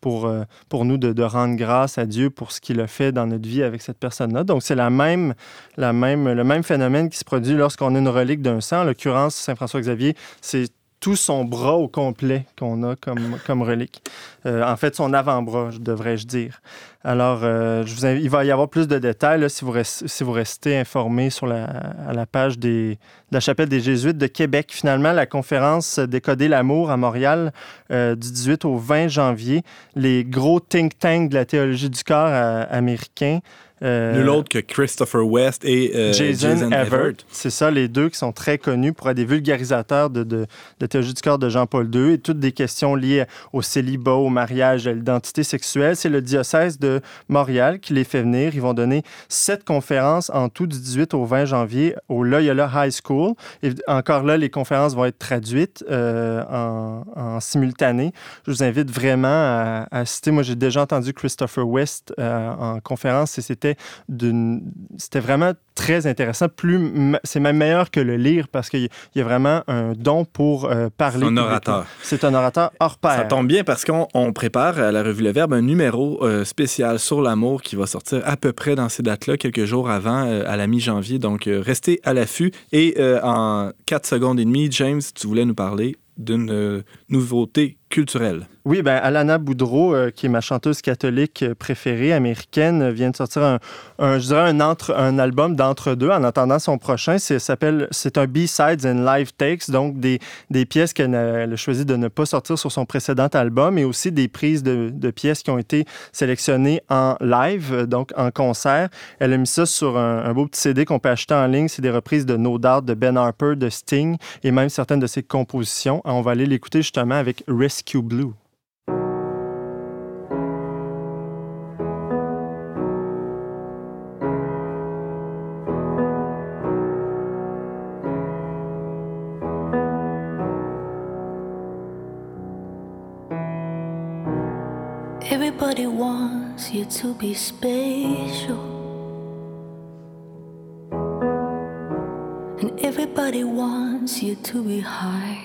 pour, pour nous de, de rendre grâce à Dieu pour ce qu'il a fait dans notre vie avec cette personne-là. Donc, c'est la même, la même, le même phénomène qui se produit lorsqu'on a une relique d'un saint. En l'occurrence, Saint-François-Xavier, c'est tout son bras au complet qu'on a comme, comme relique. Euh, en fait, son avant-bras, devrais-je dire. Alors, euh, je vous invite, il va y avoir plus de détails là, si, vous restez, si vous restez informé sur la, à la page des, de la Chapelle des Jésuites de Québec. Finalement, la conférence Décoder l'amour à Montréal euh, du dix-huit au vingt janvier. Les gros think tanks de la théologie du corps euh, américain. Euh, Nul autre que Christopher West et euh, Jason, Jason Everett. Everett. C'est ça, les deux qui sont très connus pour être des vulgarisateurs de, de, de théologie du corps de Jean-Paul deux et toutes des questions liées au célibat, au mariage, à l'identité sexuelle. C'est le diocèse de Montréal qui les fait venir. Ils vont donner sept conférences en tout du dix-huit au vingt janvier au Loyola High School. Et encore là, les conférences vont être traduites euh, en, en simultané. Je vous invite vraiment à, à citer. Moi, j'ai déjà entendu Christopher West euh, en conférence et c'était, d'une... c'était vraiment très intéressant. Plus... C'est même meilleur que le lire parce qu'il y a vraiment un don pour euh, parler. Un orateur. C'est un orateur hors pair. Ça tombe bien parce qu'on on prépare à la revue Le Verbe un numéro euh, spécial sur l'amour qui va sortir à peu près dans ces dates-là, quelques jours avant, euh, à la mi-janvier. Donc, euh, restez à l'affût. Et euh, en quatre secondes et demie, James, tu voulais nous parler d'une euh, nouveauté culturelle. Oui, bien, Alana Boudreau, euh, qui est ma chanteuse catholique préférée américaine, vient de sortir un, un, je dirais un, entre, un album d'entre-deux en attendant son prochain. C'est, s'appelle, c'est un B-Sides and Live Takes, donc des, des pièces qu'elle a, elle a choisi de ne pas sortir sur son précédent album et aussi des prises de, de pièces qui ont été sélectionnées en live, donc en concert. Elle a mis ça sur un, un beau petit C D qu'on peut acheter en ligne. C'est des reprises de No Doubt, de Ben Harper, de Sting et même certaines de ses compositions. On va aller l'écouter justement avec Rescue Blue. Everybody wants you to be special, and everybody wants you to be high.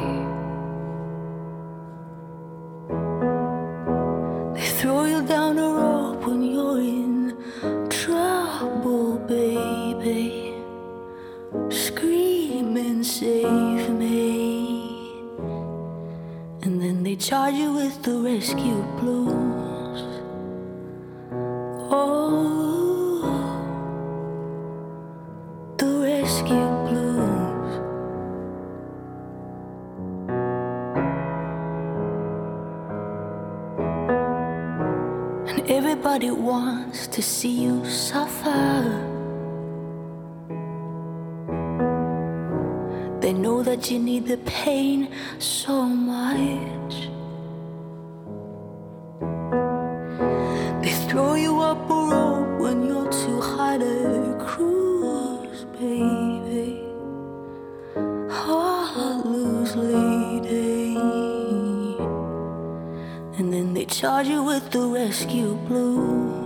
They throw you down a rope when you're in trouble, baby. Scream and save me, and then they charge you with the rescue blues. Oh, the rescue blues. And everybody wants to see you suffer. They know that you need the pain so much. Throw you up a rope when you're too high to cruise, baby. Oh, loose lady. And then they charge you with the rescue blues.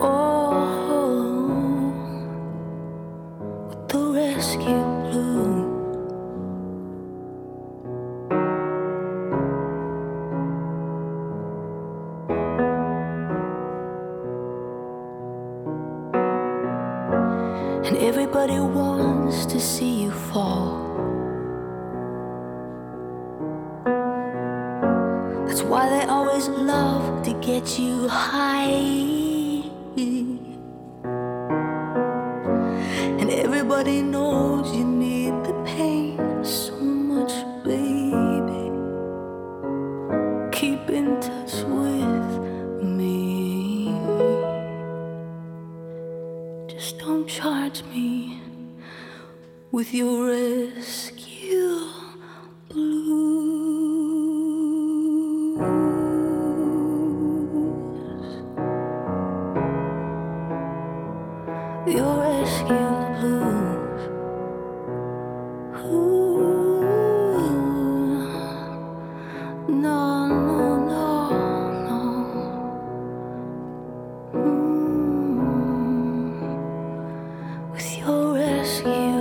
Oh, with the rescue blues. Everybody wants to see you fall. That's why they always love to get you high. And Nobody knows you need the pain so much, baby. Keep in touch with me. Just don't charge me with your rescue blues. Your rescue blues. Ooh. No, no, no, no. Mm. With your rescue.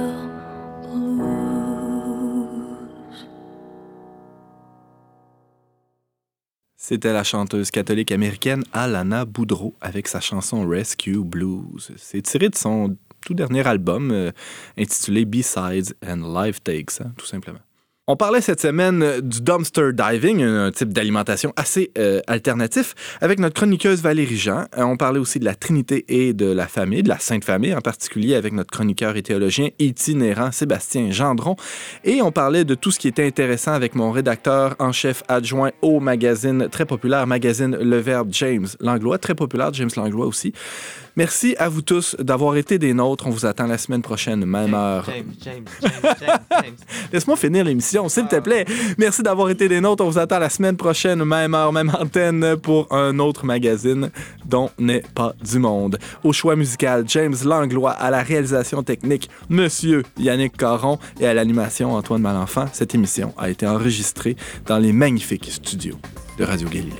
C'était la chanteuse catholique américaine Alana Boudreau avec sa chanson Rescue Blues. C'est tiré de son tout dernier album euh, intitulé B-Sides and Live Takes, hein, tout simplement. On parlait cette semaine du dumpster diving, un type d'alimentation assez euh, alternatif, avec notre chroniqueuse Valérie Jean. On parlait aussi de la Trinité et de la famille, de la Sainte Famille en particulier, avec notre chroniqueur et théologien itinérant Sébastien Gendron. Et on parlait de tout ce qui était intéressant avec mon rédacteur en chef adjoint au magazine très populaire, magazine Le Verbe, James Langlois, très populaire, James Langlois aussi. Merci à vous tous d'avoir été des nôtres. On vous attend la semaine prochaine, même James, heure. James, James, James, James, James. Laisse-moi finir l'émission, s'il te plaît. Merci d'avoir été des nôtres. On vous attend la semaine prochaine, même heure, même antenne, pour un autre magazine dont n'est pas du monde. Au choix musical, James Langlois, à la réalisation technique, Monsieur Yannick Caron et à l'animation, Antoine Malenfant. Cette émission a été enregistrée dans les magnifiques studios de Radio Galilée.